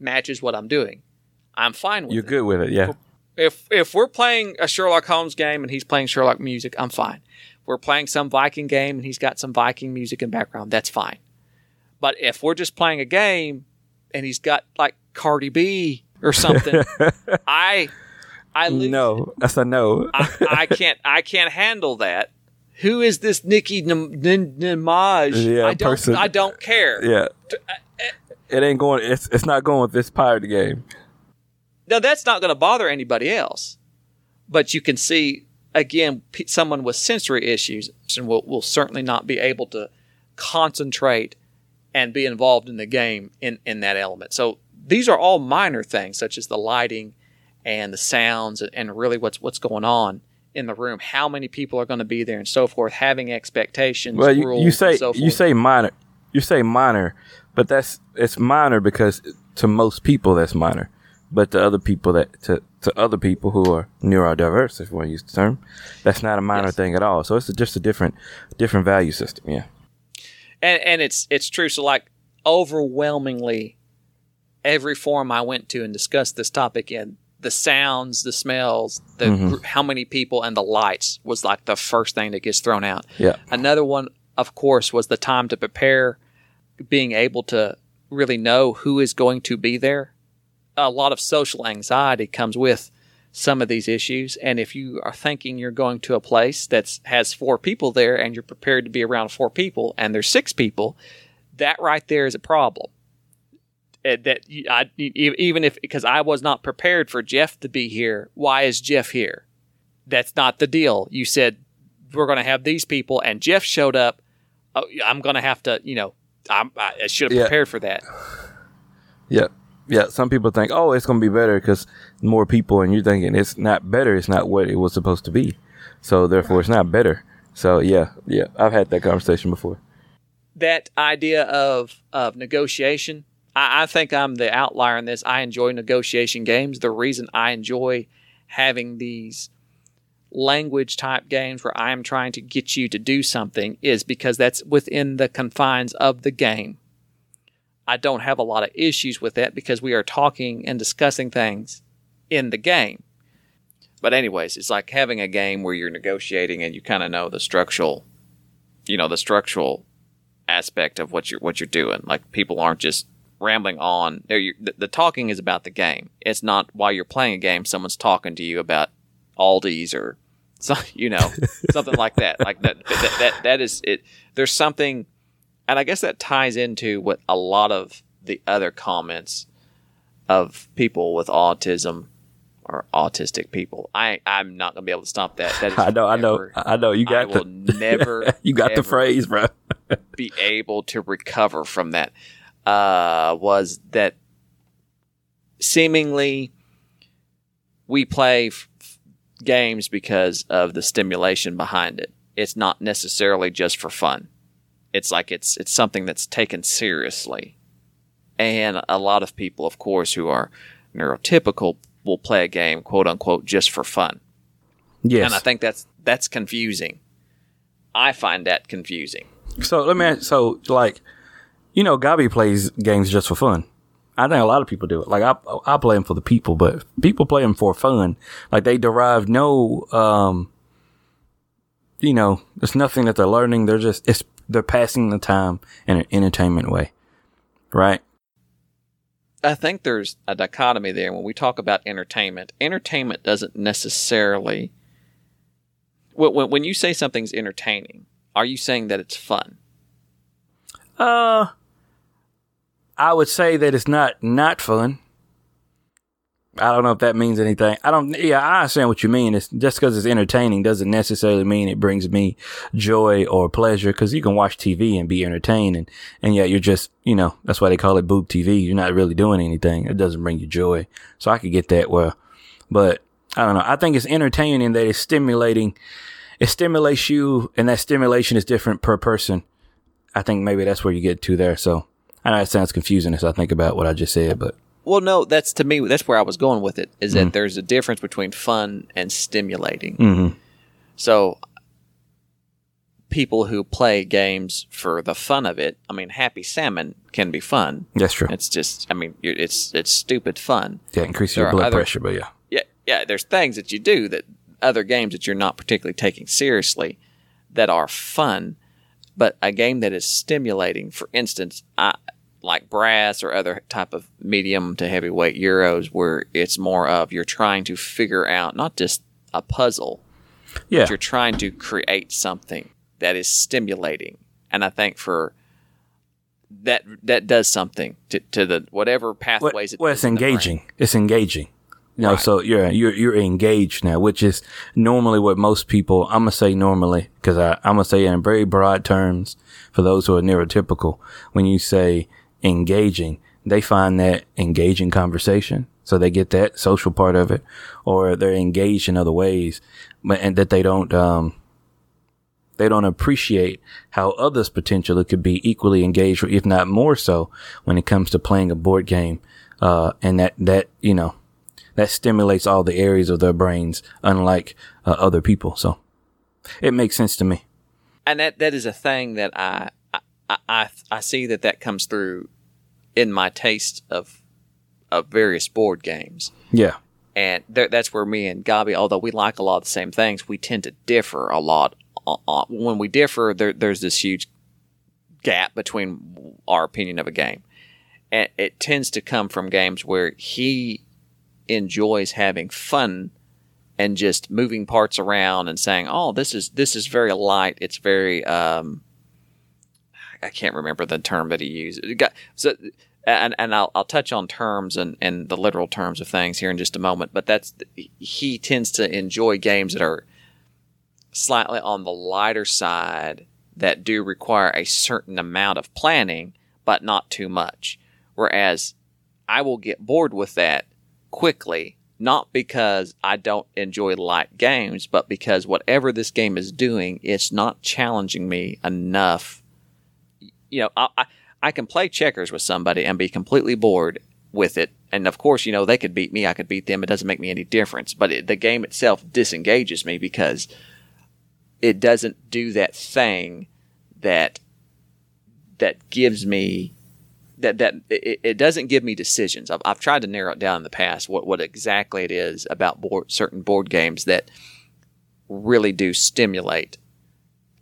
matches what I'm doing, I'm fine with it. You're good with it, yeah. If we're playing a Sherlock Holmes game and he's playing Sherlock music, I'm fine. We're playing some Viking game and he's got some Viking music in background, that's fine. But if we're just playing a game and he's got like Cardi B or something, I lose. No, that's a no. I can't handle that. Who is this Nicki Minaj? Yeah, I don't care. Yeah, it ain't going. It's not going with this pirate game. Now that's not going to bother anybody else, but you can see again someone with sensory issues and will certainly not be able to concentrate and be involved in the game in that element. So these are all minor things such as the lighting and the sounds and really what's going on in the room, how many people are going to be there and so forth, having expectations. Well, rules, and so forth. you say minor, but it's minor because to most people that's minor. But to other people to other people who are neurodiverse, if you want to use the term, that's not a minor thing at all. So it's just a different value system, yeah. And it's true. So like overwhelmingly, every forum I went to and discussed this topic in, the sounds, the smells, the how many people, and the lights was like the first thing that gets thrown out. Yeah. Another one, of course, was the time to prepare, being able to really know who is going to be there. A lot of social anxiety comes with some of these issues. And if you are thinking you're going to a place that has 4 people there and you're prepared to be around 4 people and there's 6 people, that right there is a problem. Because I was not prepared for Jeff to be here. Why is Jeff here? That's not the deal. You said we're going to have these people and Jeff showed up. Oh, I'm going to have to, I should have prepared for that. Yeah. Yeah, some people think, oh, it's going to be better because more people, and you're thinking it's not better. It's not what it was supposed to be. So, therefore, it's not better. So, yeah, I've had that conversation before. That idea of negotiation, I think I'm the outlier in this. I enjoy negotiation games. The reason I enjoy having these language-type games where I am trying to get you to do something is because that's within the confines of the game. I don't have a lot of issues with that because we are talking and discussing things in the game. But anyways, it's like having a game where you're negotiating and you kind of know the structural aspect of what you're doing. Like people aren't just rambling on. The talking is about the game. It's not while you're playing a game, someone's talking to you about Aldi's or something like that. Like that is it. There's something. And I guess that ties into what a lot of the other comments of people with autism or autistic people. I'm not going to be able to stop that. That is I know. You got the phrase, bro. Be able to recover from that. Was that seemingly we play games because of the stimulation behind it. It's not necessarily just for fun. It's like it's something that's taken seriously. And a lot of people, of course, who are neurotypical will play a game, quote unquote, just for fun. Yes. And I think that's confusing. I find that confusing. So let me ask, Gabi plays games just for fun. I think a lot of people do it. Like I play them for the people, but people play them for fun. Like they derive no there's nothing that they're learning. They're passing the time in an entertainment way, right? I think there's a dichotomy there when we talk about entertainment. Entertainment doesn't necessarily... When you say something's entertaining, are you saying that it's fun? I would say that it's not fun. I don't know if that means anything. I understand what you mean. It's just because it's entertaining doesn't necessarily mean it brings me joy or pleasure, because you can watch TV and be entertained and yet you're just, that's why they call it boob TV. You're not really doing anything. It doesn't bring you joy. So I could get that. Well, but I don't know. I think it's entertaining in that it's stimulating. It stimulates you, and that stimulation is different per person. I think maybe that's where you get to there. So I know it sounds confusing as I think about what I just said, but. Well, no, that's where I was going with it, is that there's a difference between fun and stimulating. Mm-hmm. So people who play games for the fun of it, Happy Salmon can be fun. That's true. It's just, it's stupid fun. Yeah, increase your blood pressure, but yeah. Yeah, yeah, there's things that you do that other games that you're not particularly taking seriously that are fun, but a game that is stimulating, for instance, like brass or other type of medium to heavyweight Euros, where it's more of you're trying to figure out not just a puzzle, but you're trying to create something that is stimulating. And I think for that does something to the whatever pathways. Well, it's engaging. It's engaging. You know, so you're engaged now, which is normally what most people. I'm gonna say normally because I'm gonna say in very broad terms for those who are neurotypical. When you say engaging, they find that engaging conversation, so they get that social part of it, or they're engaged in other ways, but and that they don't appreciate how others potentially could be equally engaged, or if not more so, when it comes to playing a board game, and that you know. That stimulates all the areas of their brains, unlike other people. So it makes sense to me. And that is a thing that I see that comes through in my taste of various board games. Yeah. And that's where me and Gabi, although we like a lot of the same things, we tend to differ a lot. When we differ, there's this huge gap between our opinion of a game. And it tends to come from games where he enjoys having fun and just moving parts around and saying, "Oh, this is very light. It's very I can't remember the term that he used." So, and I'll touch on terms and the literal terms of things here in just a moment. But he tends to enjoy games that are slightly on the lighter side that do require a certain amount of planning, but not too much. Whereas I will get bored with that quickly, not because I don't enjoy light games, but because whatever this game is doing, it's not challenging me enough. You know, I can play checkers with somebody and be completely bored with it, and of course, you know, they could beat me, I could beat them, it doesn't make me any difference, but the game itself disengages me because it doesn't do that thing that gives me it doesn't give me decisions. I've tried to narrow it down in the past what exactly it is about certain board games that really do stimulate.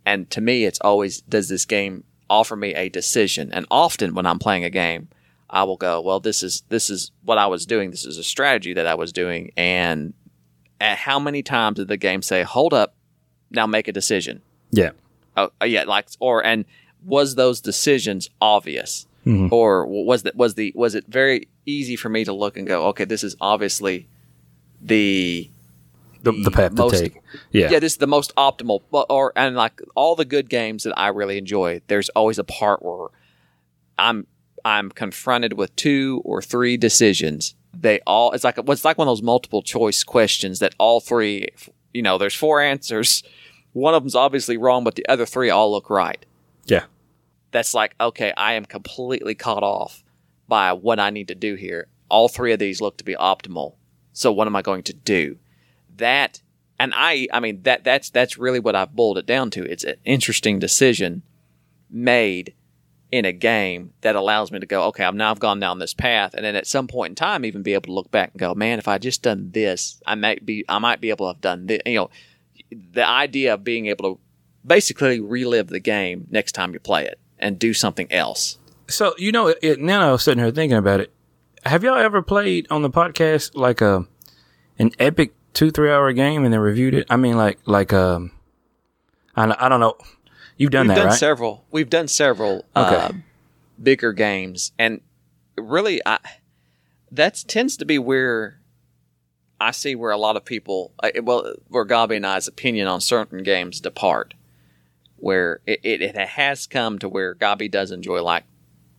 And to me, it's always, does this game offer me a decision? And often when I'm playing a game, I will go, well, this is what I was doing. This is a strategy that I was doing. And at how many times did the game say, hold up, now make a decision? Yeah. Oh, yeah. And was those decisions obvious? Mm-hmm. Or was it very easy for me to look and go, okay, this is obviously the path most, to take. Yeah, this is the most optimal. And like all the good games that I really enjoy, there's always a part where I'm confronted with two or three decisions. It's like one of those multiple choice questions that all three, you know, there's four answers. One of them's obviously wrong, but the other three all look right. Yeah. That's like, okay, I am completely caught off by what I need to do here. All three of these look to be optimal. So what am I going to do? That, and I mean, that's really what I've boiled it down to. It's an interesting decision made in a game that allows me to go, okay, I've gone down this path. And then at some point in time, even be able to look back and go, man, if I just done this, I might be able to have done this. You know, the idea of being able to basically relive the game next time you play it. And do something else. So, you know, now I was sitting here thinking about it. Have y'all ever played on the podcast like an epic 2-3 hour game and then reviewed it? I mean, like I don't know. We've done several. We've done several bigger games, and really, that tends to be where I see where a lot of people, where Gabi and I's opinion on certain games depart. Where it has come to where Gabi does enjoy, like,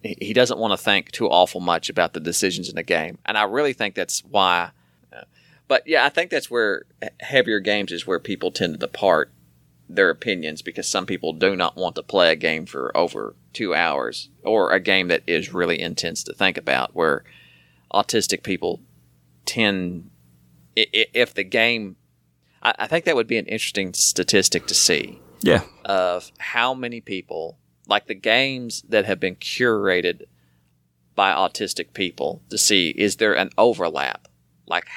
he doesn't want to think too awful much about the decisions in the game. And I really think that's why. But, yeah, I think that's where heavier games is where people tend to depart their opinions, because some people do not want to play a game for over 2 hours, or a game that is really intense to think about, where autistic people tend, if the game, I think that would be an interesting statistic to see. Yeah. Of how many people, like the games that have been curated by autistic people, to see, is there an overlap? like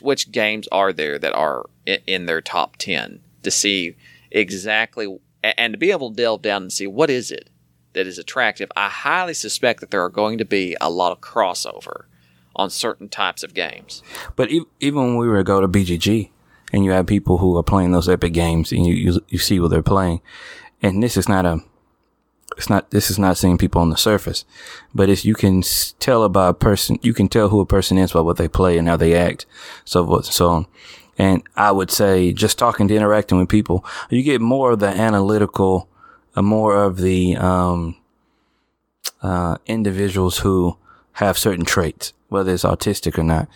which games are there that are in their top 10 to see exactly and to be able to delve down and see what is it that is attractive. I highly suspect that there are going to be a lot of crossover on certain types of games. But even when we were to go to BGG and you have people who are playing those epic games and you see what they're playing, and this is not seeing people on the surface, but it's, you can tell about a person, you can tell who a person is by what they play and how they act, so forth and so on. And I would say just talking to interacting with people, you get more of the analytical, more of the individuals who have certain traits, whether it's autistic or not,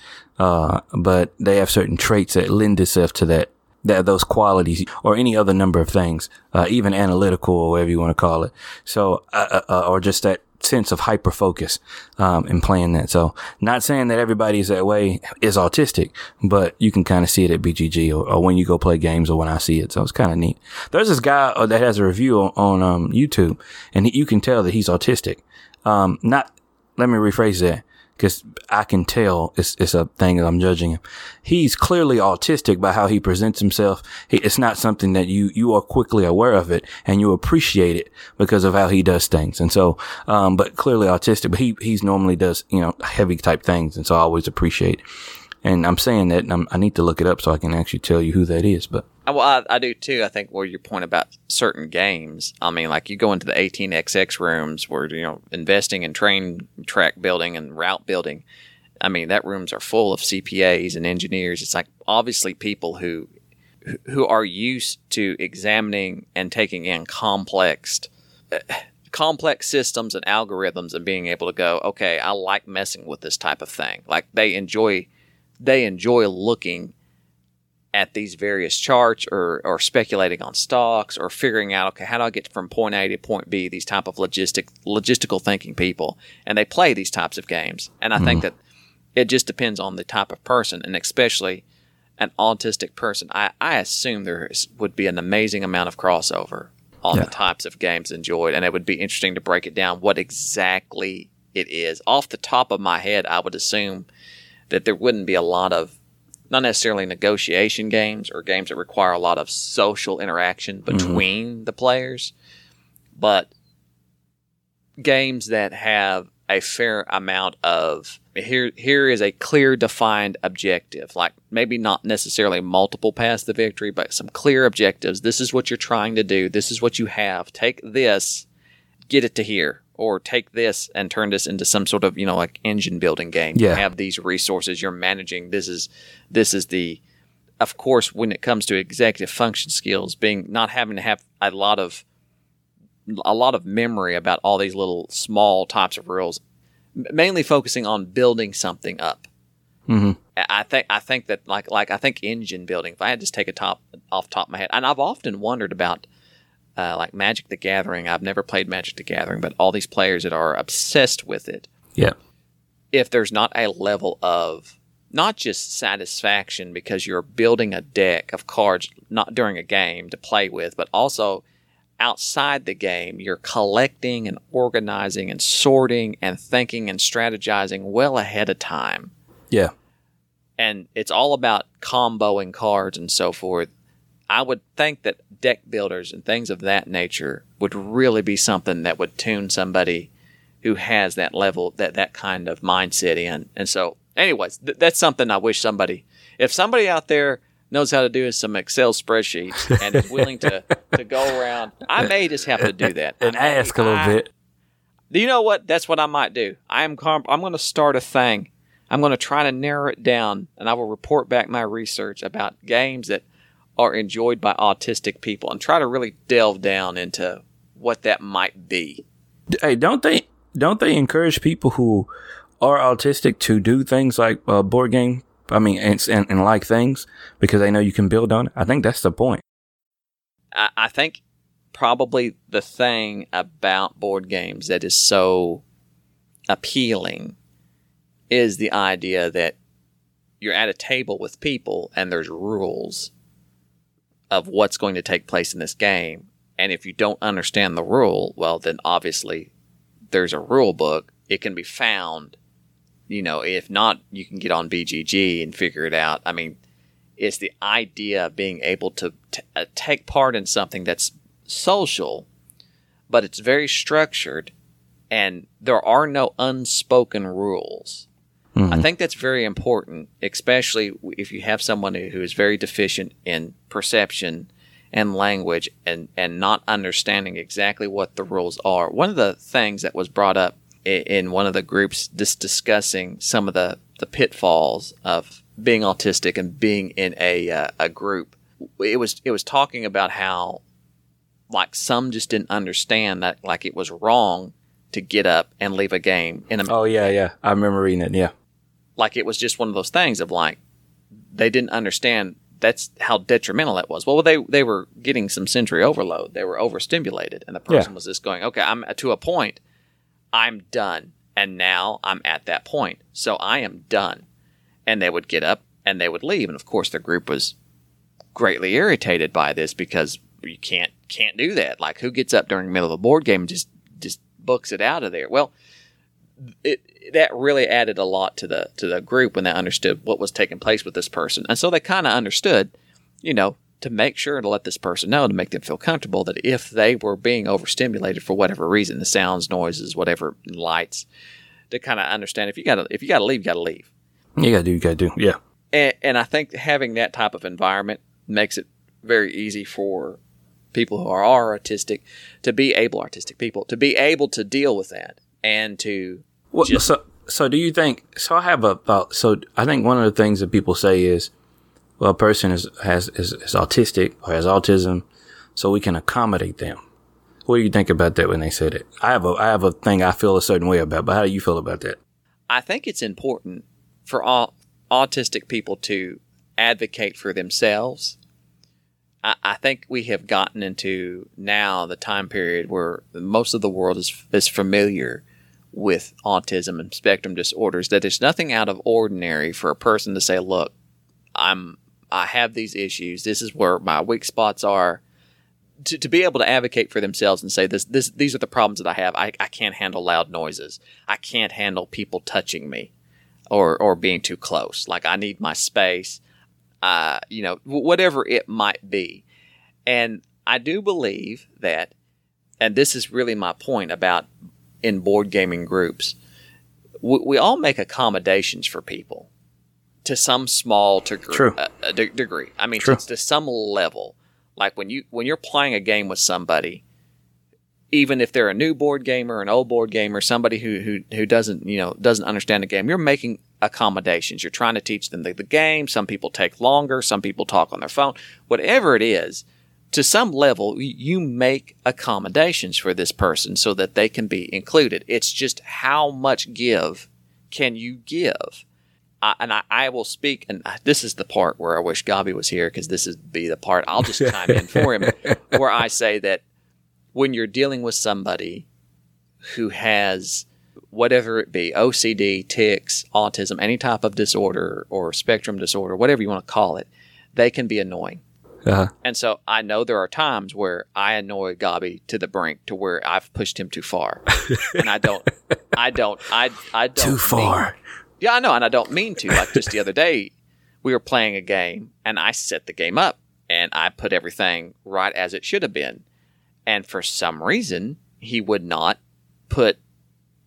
but they have certain traits that lend itself to that those qualities or any other number of things, even analytical or whatever you want to call it. So, or just that sense of hyper focus, in playing that. So not saying that everybody's that way is autistic, but you can kind of see it at BGG or when you go play games or when I see it. So it's kind of neat. There's this guy that has a review on YouTube, and you can tell that he's autistic. Let me rephrase that, because I can tell it's a thing that I'm judging him. He's clearly autistic by how he presents himself. It's not something that you are quickly aware of it and you appreciate it because of how he does things. And so, but clearly autistic, but he's normally does, heavy type things. And so I always appreciate it. And I'm saying that, and I need to look it up so I can actually tell you who that is. But I do too. I think where your point about certain games, I mean, like you go into the 18xx rooms where investing in train track building and route building. I mean, that rooms are full of CPAs and engineers. It's like obviously people who are used to examining and taking in complex systems and algorithms and being able to go, okay, I like messing with this type of thing. Like they enjoy looking at these various charts or speculating on stocks or figuring out, okay, how do I get from point A to point B, these type of logistical thinking people. And they play these types of games. And I think that it just depends on the type of person, and especially an autistic person. I assume would be an amazing amount of crossover on the types of games enjoyed. And it would be interesting to break it down what exactly it is. Off the top of my head, I would assume that there wouldn't be a lot of, not necessarily negotiation games or games that require a lot of social interaction between the players, but games that have a fair amount of, here is a clear defined objective, like maybe not necessarily multiple paths to victory, but some clear objectives. This is what you're trying to do. This is what you have. Take this, get it to here. Or take this and turn this into some sort of, like engine building game. Yeah. You have these resources you're managing. This is the, of course, when it comes to executive function skills, being not having to have a lot of memory about all these little small types of rules, mainly focusing on building something up. Mm-hmm. I think that I think engine building. If I had to just take a top off the top of my head, and I've often wondered about. Like Magic the Gathering. I've never played Magic the Gathering, but all these players that are obsessed with it. Yeah. If there's not a level of not just satisfaction because you're building a deck of cards, not during a game to play with, but also outside the game, you're collecting and organizing and sorting and thinking and strategizing well ahead of time. Yeah. And it's all about comboing cards and so forth. I would think that deck builders and things of that nature would really be something that would tune somebody who has that level, that kind of mindset in. And so, anyways, that's something I wish if somebody out there knows how to do some Excel spreadsheets and is willing to go around, I may just have to do that. And ask a little bit. Do you know what? That's what I might do. I'm going to start a thing. I'm going to try to narrow it down, and I will report back my research about games that are enjoyed by autistic people and try to really delve down into what that might be. Hey, don't they encourage people who are autistic to do things like board game? I mean, and like things because they know you can build on it. I think that's the point. I think probably the thing about board games that is so appealing is the idea that you're at a table with people and there's rules of what's going to take place in this game. And if you don't understand the rule, well, then obviously there's a rule book. It can be found. you know, if not, you can get on BGG and figure it out. I mean, it's the idea of being able to take part in something that's social, but it's very structured, and there are no unspoken rules. Mm-hmm. I think that's very important, especially if you have someone who is very deficient in perception and language and not understanding exactly what the rules are. One of the things that was brought up in one of the groups just discussing some of the pitfalls of being autistic and being in a group, it was talking about how like some just didn't understand that like it was wrong to get up and leave a game. I remember reading it, yeah. Like it was just one of those things of like they didn't understand that's how detrimental that was. Well, they were getting some sensory overload. They were overstimulated, and the person was just going, okay, I'm to a point, I'm done, and now I'm at that point, so I am done. And they would get up and they would leave, and of course the group was greatly irritated by this because you can't do that. Like who gets up during the middle of a board game and just books it out of there? Well, that really added a lot to the group when they understood what was taking place with this person. And so they kind of understood, you know, to make sure to let this person know, to make them feel comfortable that if they were being overstimulated for whatever reason, the sounds, noises, whatever, lights, to kind of understand if you gotta leave, you gotta leave. You gotta do. Yeah. And I think having that type of environment makes it very easy for people who are autistic to be able, artistic people, to be able to deal with that and to. Well, so do you think? So I have I think one of the things that people say is, well, a person is autistic or has autism, so we can accommodate them. What do you think about that when they said it? I have a thing I feel a certain way about, but how do you feel about that? I think it's important for all autistic people to advocate for themselves. I think we have gotten into now the time period where most of the world is familiar with autism and spectrum disorders, that there's nothing out of ordinary for a person to say, look, I have these issues. This is where my weak spots are. To be able to advocate for themselves and say, these are the problems that I have. I can't handle loud noises. I can't handle people touching me or being too close. Like I need my space. You know, whatever it might be. And I do believe that, and this is really my point about in board gaming groups, we all make accommodations for people to some small degree. I mean, to some level. Like when you're playing a game with somebody, even if they're a new board gamer, an old board gamer, somebody who doesn't understand the game, you're making accommodations. You're trying to teach them the game. Some people take longer. Some people talk on their phone. Whatever it is, to some level, you make accommodations for this person so that they can be included. It's just how much give can you give? I will speak, and this is the part where I wish Gabi was here because this would be the part I'll just chime in for him, where I say that when you're dealing with somebody who has whatever it be, OCD, tics, autism, any type of disorder or spectrum disorder, whatever you want to call it, they can be annoying. Uh-huh. And so I know there are times where I annoy Gabi to the brink, to where I've pushed him too far. And I don't. Too far. Yeah, I know. And I don't mean to. Like just the other day, we were playing a game and I set the game up and I put everything right as it should have been. And for some reason, he would not put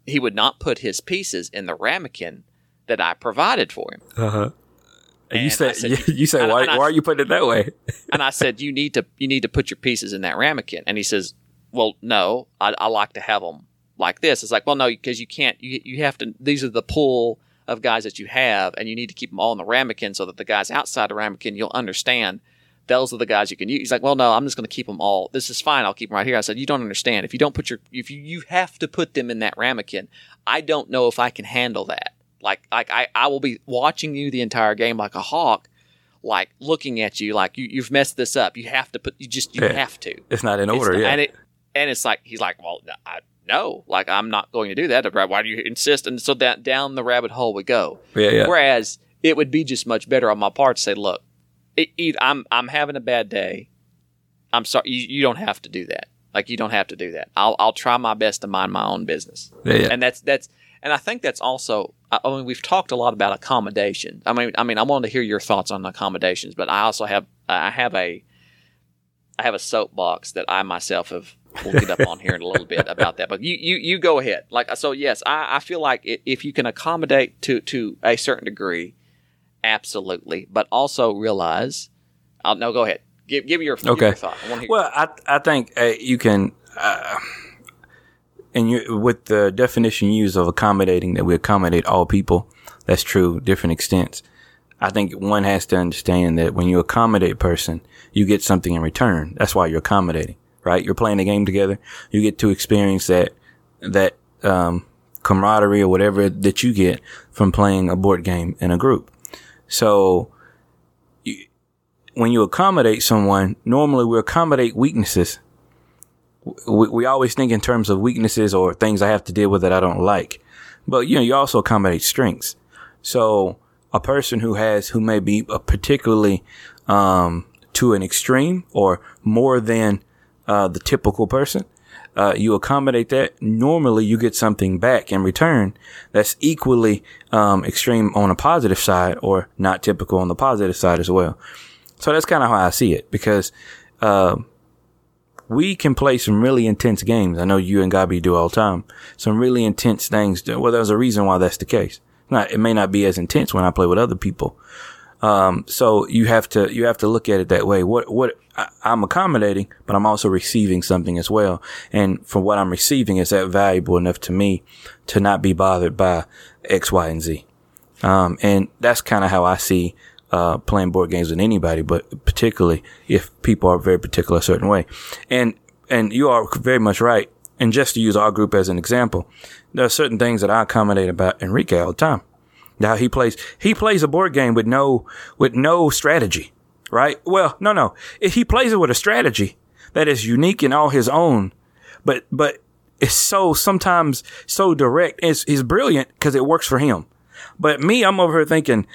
his pieces in the ramekin that I provided for him. Uh-huh. And you said, why are you putting it that way? And I said, you need to put your pieces in that ramekin. And he says, well, no, I like to have them like this. It's like, well, no, because you can't. You have to. These are the pool of guys that you have, and you need to keep them all in the ramekin so that the guys outside the ramekin, you'll understand. Those are the guys you can use. He's like, well, no, I'm just going to keep them all. This is fine. I'll keep them right here. I said, you don't understand. If you have to put them in that ramekin, I don't know if I can handle that. Like I will be watching you the entire game like a hawk, like looking at you, like you've messed this up. You have to put. You have to. It's not in order. Yeah. And it's like he's like, well, no, like I'm not going to do that. Why do you insist? And so that down the rabbit hole we go. Yeah. Whereas it would be just much better on my part to say, look. I'm having a bad day. I'm sorry. You don't have to do that. Like you don't have to do that. I'll try my best to mind my own business. Yeah. And that's And I think that's also, I mean, we've talked a lot about accommodations. I wanted to hear your thoughts on accommodations, but I also have, I have a soapbox that I myself have. We'll get up on here in a little bit about that, but you go ahead. Like, so yes, I feel like if you can accommodate to a certain degree, absolutely, but also realize, no, go ahead. Give me your thought. Well, I think you can, and you, with the definition used of accommodating, that we accommodate all people. That's true, different extents. I think one has to understand that when you accommodate a person, you get something in return. That's why you're accommodating. Right? You're playing a game together. You get to experience that camaraderie or whatever that you get from playing a board game in a group. So when you accommodate someone, normally we accommodate weaknesses. We always think in terms of weaknesses or things I have to deal with that I don't like. But, you know, you also accommodate strengths. So a person who may be particularly, to an extreme or more than the typical person, you accommodate that. Normally you get something back in return that's equally, extreme on a positive side or not typical on the positive side as well. So that's kind of how I see it because, we can play some really intense games. I know you and Gabi do all the time. Some really intense things. Well, there's a reason why that's the case. It may not be as intense when I play with other people. So you have to look at it that way. I'm accommodating, but I'm also receiving something as well. And from what I'm receiving, is that valuable enough to me to not be bothered by X, Y, and Z? And that's kind of how I see, playing board games with anybody, but particularly if people are very particular a certain way. And you are very much right. And just to use our group as an example, there are certain things that I accommodate about Enrique all the time. Now he plays a board game with no strategy, right? Well, no. He plays it with a strategy that is unique and all his own, but it's sometimes so direct. It's brilliant because it works for him. But me, I'm over here thinking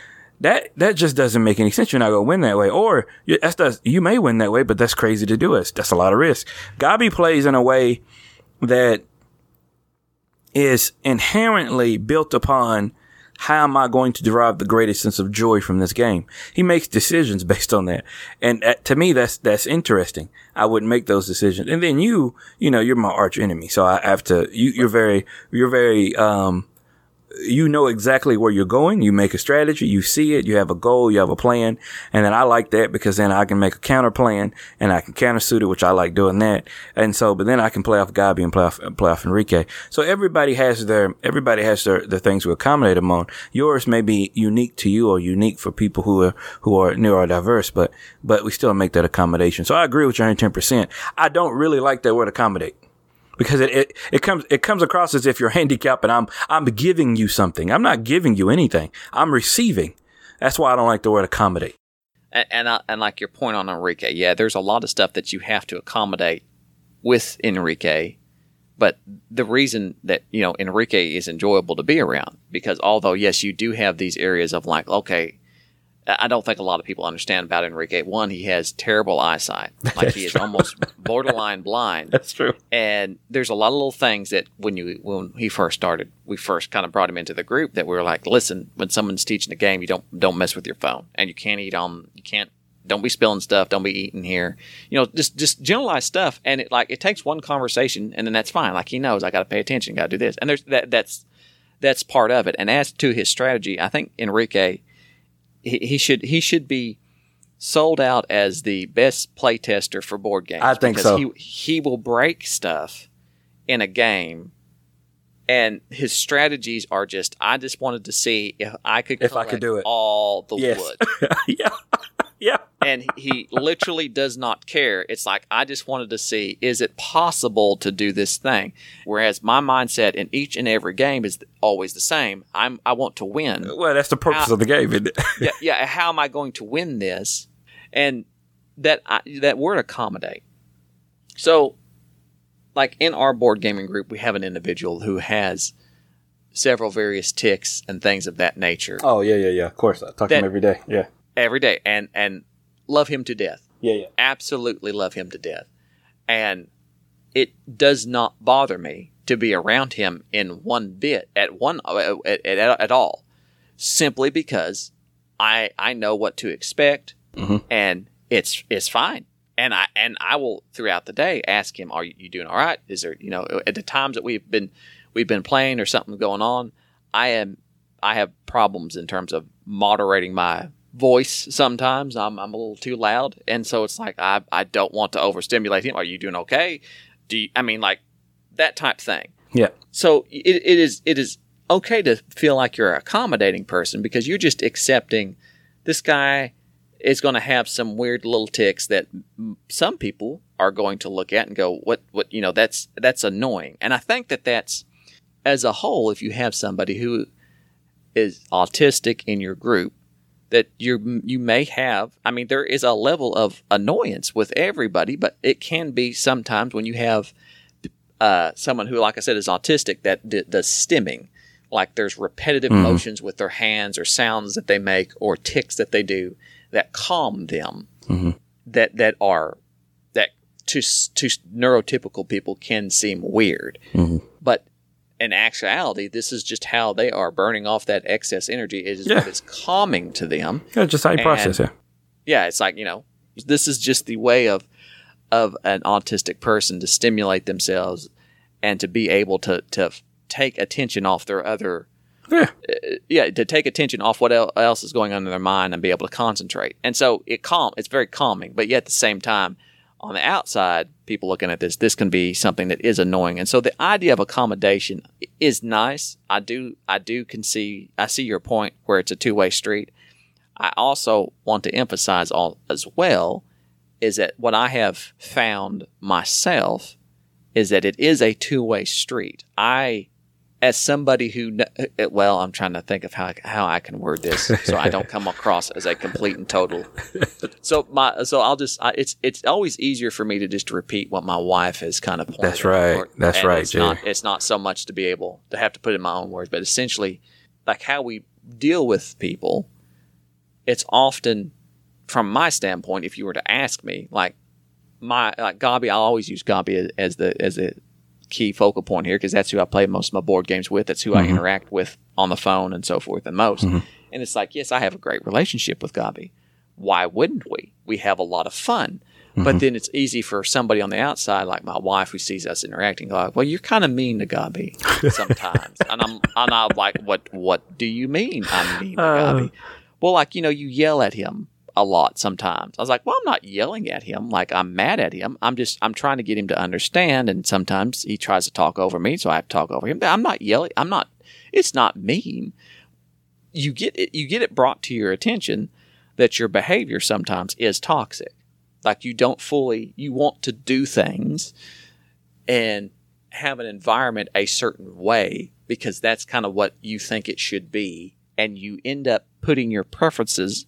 that just doesn't make any sense. You're not going to win that way, or you may win that way, but that's crazy to do. That's a lot of risk. Gabi plays in a way that is inherently built upon. How am I going to derive the greatest sense of joy from this game? He makes decisions based on that. And to me, that's interesting. I wouldn't make those decisions. And then you know, you're my arch enemy. So I have to, you're very, you know exactly where you're going. You make a strategy. You see it. You have a goal. You have a plan. And then I like that because then I can make a counter plan and I can countersuit it, which I like doing that. And so, but then I can play off Gabi and play off Enrique. So everybody has their things to accommodate them on. Yours may be unique to you or unique for people who are neurodiverse, but we still make that accommodation. So I agree with you 110%. I don't really like that word accommodate. Because it comes across as if you're handicapped and I'm giving you something. I'm not giving you anything. I'm receiving. That's why I don't like the word accommodate. And like your point on Enrique, yeah, there's a lot of stuff that you have to accommodate with Enrique. But the reason that, you know, Enrique is enjoyable to be around, because although, yes, you do have these areas of like, okay, I don't think a lot of people understand about Enrique. One, he has terrible eyesight. Like he is almost borderline blind. That's true. And there's a lot of little things that when he first started, we first kind of brought him into the group that we were like, listen, when someone's teaching a game, you don't mess with your phone, and you can't eat on, don't be spilling stuff, don't be eating here, you know, just generalized stuff. And it takes one conversation, and then that's fine. Like he knows I got to pay attention, got to do this, and there's that's part of it. And as to his strategy, I think Enrique. He should be sold out as the best play tester for board games. I think so. He will break stuff in a game, and his strategies are just. I just wanted to see if I could do it all the wood. yeah. And he literally does not care. It's like I just wanted to see, is it possible to do this thing? Whereas my mindset in each and every game is always the same. I want to win. Well, that's the purpose of the game, isn't it? yeah. How am I going to win this? And that word accommodate. So, like in our board gaming group, we have an individual who has several various tics and things of that nature. Oh yeah. Of course, I talk to him every day. Yeah. Every day, and love him to death. Yeah. Absolutely love him to death. And it does not bother me to be around him in one bit at all, simply because I know what to expect, mm-hmm. and it's fine. And I will throughout the day ask him, "Are you doing all right? Is there, you know, at the times that we've been playing or something going on, I have problems in terms of moderating my voice. Sometimes I'm a little too loud, and so it's like I don't want to overstimulate him. Are you doing okay? That type thing. Yeah. So it is okay to feel like you're an accommodating person, because you're just accepting this guy is going to have some weird little tics that some people are going to look at and go, what, you know, that's annoying. And I think that's as a whole, if you have somebody who is autistic in your group, that you may have, I mean, there is a level of annoyance with everybody, but it can be sometimes when you have someone who, like I said, is autistic that does stimming. Like there's repetitive motions with their hands or sounds that they make or tics that they do that calm them, mm-hmm. that to neurotypical people can seem weird. Mm-hmm. But in actuality, this is just how they are burning off that excess energy. It is what is calming to them. Yeah, just how you process it. Yeah, it's like, you know, this is just the way of an autistic person to stimulate themselves and to be able to take attention off their other to take attention off what else is going on in their mind and be able to concentrate. And so it's very calming, but yet at the same time, on the outside, people looking at this can be something that is annoying. And so the idea of accommodation is nice. I see your point where it's a two-way street. I also want to emphasize as well is that what I have found myself is that it is a two-way street. As somebody who, well, I'm trying to think of how I can word this so I don't come across as a complete and total. It's always easier for me to just repeat what my wife has kind of pointed out. That's right. That's right, Jay. It's not so much to be able to have to put in my own words, but essentially, like how we deal with people, it's often, from my standpoint, if you were to ask me, like Gabi, I always use Gabi as the key focal point here, because that's who I play most of my board games with. That's who mm-hmm. I interact with on the phone and so forth the most. Mm-hmm. And it's like, yes, I have a great relationship with Gabi. Why wouldn't we? We have a lot of fun. Mm-hmm. But then it's easy for somebody on the outside, like my wife, who sees us interacting, like, well, you're kind of mean to Gabi sometimes. and I'm like, what do you mean I'm mean to Gabi? Well, like, you know, you yell at him a lot sometimes. I was like, well, I'm not yelling at him like I'm mad at him. I'm trying to get him to understand, and sometimes he tries to talk over me, so I have to talk over him. I'm not yelling. It's not mean. You get it brought to your attention that your behavior sometimes is toxic. Like you want to do things and have an environment a certain way because that's kind of what you think it should be, and you end up putting your preferences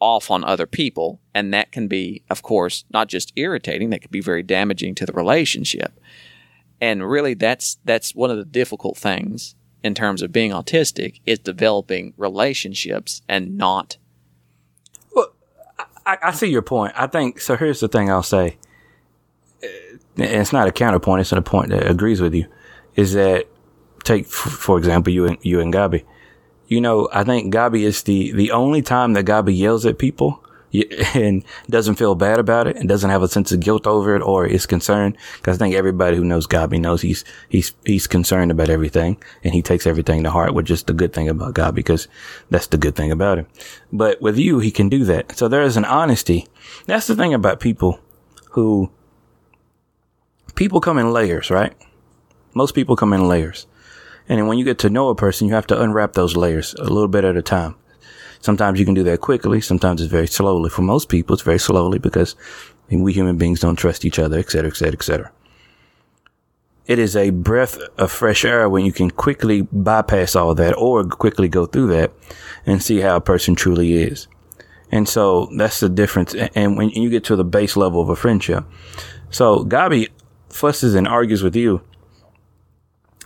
off on other people, and that can be, of course, not just irritating, that could be very damaging to the relationship. And really that's one of the difficult things in terms of being autistic, is developing relationships and not. Well, I see your point. I think, so here's the thing I'll say. It's not a counterpoint, it's not a point that agrees with you, is that take, for example, you and Gabi. You know, I think Gabi is the only time that Gabi yells at people and doesn't feel bad about it and doesn't have a sense of guilt over it or is concerned. Because I think everybody who knows Gabi knows he's concerned about everything, and he takes everything to heart, which is the good thing about Gabi, because that's the good thing about him. But with you, he can do that. So there is an honesty. That's the thing about people who – people come in layers, right? Most people come in layers. And then when you get to know a person, you have to unwrap those layers a little bit at a time. Sometimes you can do that quickly. Sometimes it's very slowly. For most people, it's very slowly, because we human beings don't trust each other, et cetera, et cetera, et cetera. It is a breath of fresh air when you can quickly bypass all that or quickly go through that and see how a person truly is. And so that's the difference. And when you get to the base level of a friendship. So Gabi fusses and argues with you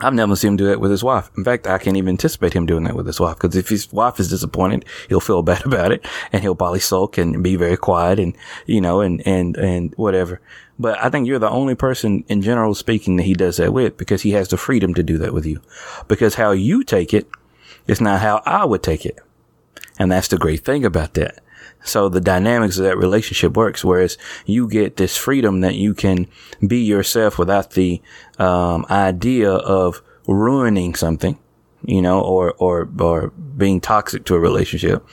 I've never seen him do that with his wife. In fact, I can't even anticipate him doing that with his wife, because if his wife is disappointed, he'll feel bad about it, and he'll probably sulk and be very quiet and, you know, and whatever. But I think you're the only person, in general speaking, that he does that with, because he has the freedom to do that with you. Because how you take it is not how I would take it. And that's the great thing about that. So the dynamics of that relationship works, whereas you get this freedom that you can be yourself without the idea of ruining something, you know, or being toxic to a relationship.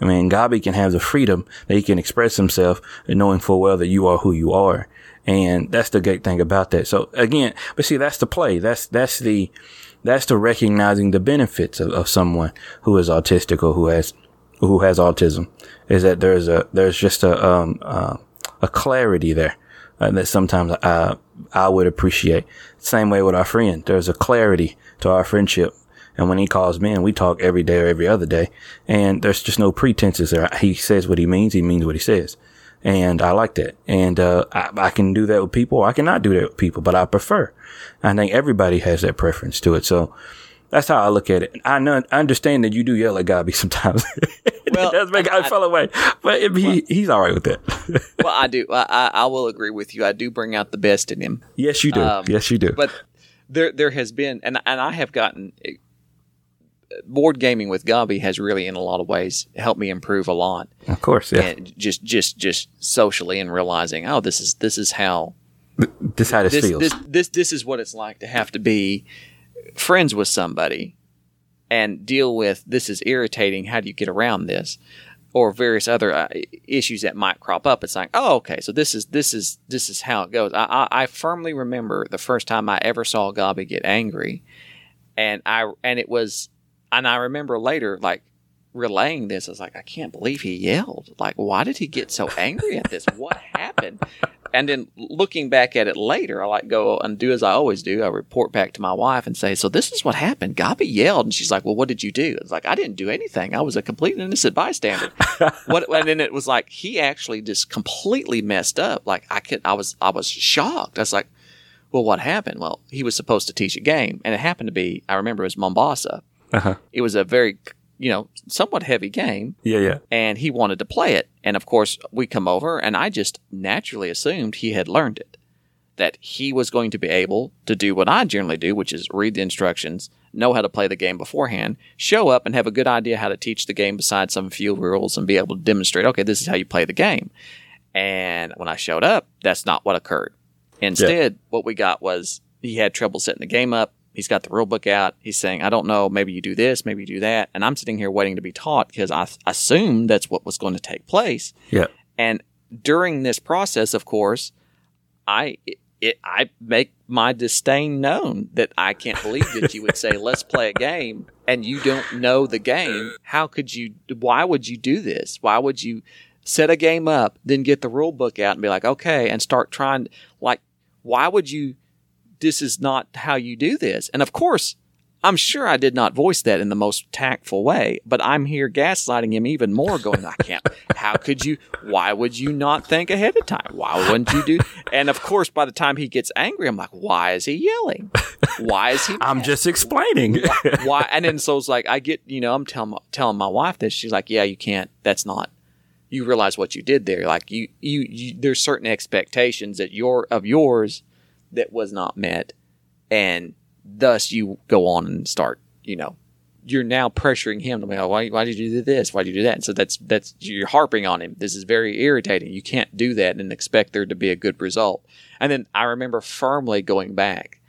I mean, Gabi can have the freedom that he can express himself, knowing full well that you are who you are. And that's the great thing about that. So again, but see, that's the play. That's the recognizing the benefits of someone who is autistic or who has autism, is that there's just a clarity there that sometimes I would appreciate. Same way with our friend, there's a clarity to our friendship. And when he calls me, and we talk every day or every other day, and there's just no pretenses there. He says what he means what he says. And I like that. And I can do that with people. I cannot do that with people, but I prefer. I think everybody has that preference to it. So that's how I look at it. I understand that you do yell at Gabi sometimes. Well, it does make I fell away, but he's all right with that. Well, I do. I will agree with you. I do bring out the best in him. Yes, you do. But there has been, and I have gotten board gaming with Gabi has really, in a lot of ways, helped me improve a lot. Of course, yeah. And just socially, and realizing, oh, this is how this feels. This is what it's like to have to be friends with somebody and deal with, this is irritating, how do you get around this, or various other issues that might crop up. It's like, oh, okay, so this is how it goes. I firmly remember the first time I ever saw Gabi get angry, and I remember later, like, relaying this. I was like, I can't believe he yelled. Like, why did he get so angry at this? What happened? And then looking back at it later, I like go and do as I always do. I report back to my wife and say, so this is what happened. Gabi yelled. And she's like, well, what did you do? It's like, I didn't do anything. I was a complete innocent bystander. And then it was like, he actually just completely messed up. Like, I was shocked. I was like, well, what happened? Well, he was supposed to teach a game. And it happened to be, I remember it was Mombasa. Uh-huh. It was a very, you know, somewhat heavy game. Yeah, yeah. And he wanted to play it. And, of course, we come over, and I just naturally assumed he had learned it, that he was going to be able to do what I generally do, which is read the instructions, know how to play the game beforehand, show up and have a good idea how to teach the game besides some few rules, and be able to demonstrate, okay, this is how you play the game. And when I showed up, that's not what occurred. Instead, what we got was he had trouble setting the game up. He's got the rule book out. He's saying, I don't know, maybe you do this, maybe you do that. And I'm sitting here waiting to be taught, because I assumed that's what was going to take place. Yeah. And during this process, of course, I make my disdain known, that I can't believe that you would say, let's play a game, and you don't know the game. How could you – why would you do this? Why would you set a game up, then get the rule book out and be like, okay, and start trying – like, why would you – this is not how you do this. And of course, I'm sure I did not voice that in the most tactful way, but I'm here gaslighting him even more, going, I can't, how could you, why would you not think ahead of time? Why wouldn't you do? And of course, by the time he gets angry, I'm like, why is he yelling? Why is he mad? I'm just explaining. Why? And then so it's like, I get, you know, I'm telling my wife this. She's like, yeah, you can't, that's not, you realize what you did there. Like you there's certain expectations that yours that was not met, and thus you go on and start, you know, you're now pressuring him to be, oh, why did you do this? Why did you do that? And so that's you're harping on him. This is very irritating. You can't do that and expect there to be a good result. And then I remember firmly going back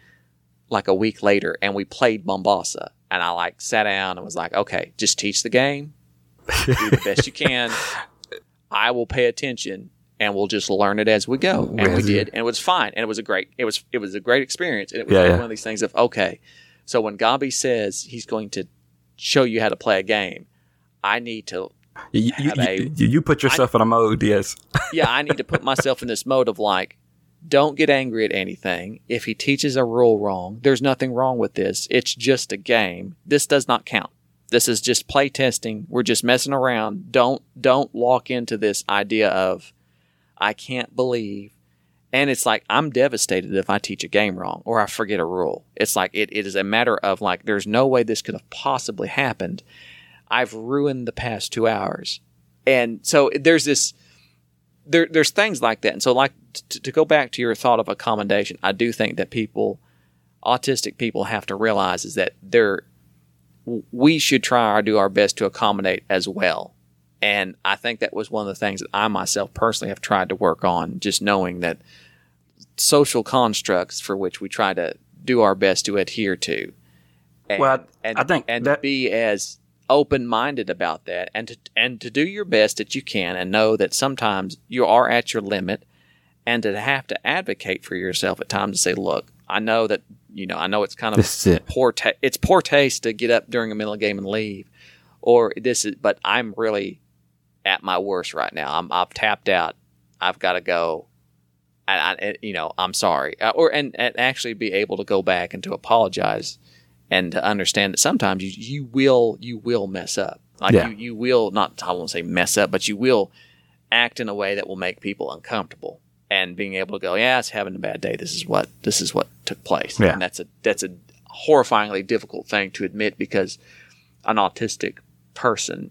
like a week later, and we played Mombasa, and I like sat down and was like, okay, just teach the game, do the best you can. I will pay attention. And we'll just learn it as we go. And we did. And it was fine. And it was a great experience. And it was one of these things of, okay, so when Gabi says he's going to show you how to play a game, I need to you put yourself in a mode, yes. Yeah, I need to put myself in this mode of like, don't get angry at anything. If he teaches a rule wrong, there's nothing wrong with this. It's just a game. This does not count. This is just play testing. We're just messing around. Don't walk into this idea of, I can't believe And it's like, I'm devastated if I teach a game wrong or I forget a rule. It's like, it is a matter of like, there's no way this could have possibly happened. I've ruined the past 2 hours. And so there's this, there's things like that. And so like, to go back to your thought of accommodation, I do think that people, autistic people have to realize is that we should try or do our best to accommodate as well. And I think that was one of the things that I myself personally have tried to work on, just knowing that social constructs for which we try to do our best to adhere to. And, well, I think and that, be as open-minded about that and to do your best that you can and know that sometimes you are at your limit and to have to advocate for yourself at times to say, look, I know that, you know, I know it's kind of it's poor taste to get up during a middle game and leave, or this is, but I'm really at my worst right now. I've tapped out. I've got to go. I'm sorry. And actually be able to go back and to apologize and to understand that sometimes you will mess up. Like you will not, I won't say mess up, but you will act in a way that will make people uncomfortable. And being able to go, yeah, it's having a bad day. This is what took place. Yeah. And that's a horrifyingly difficult thing to admit because an autistic person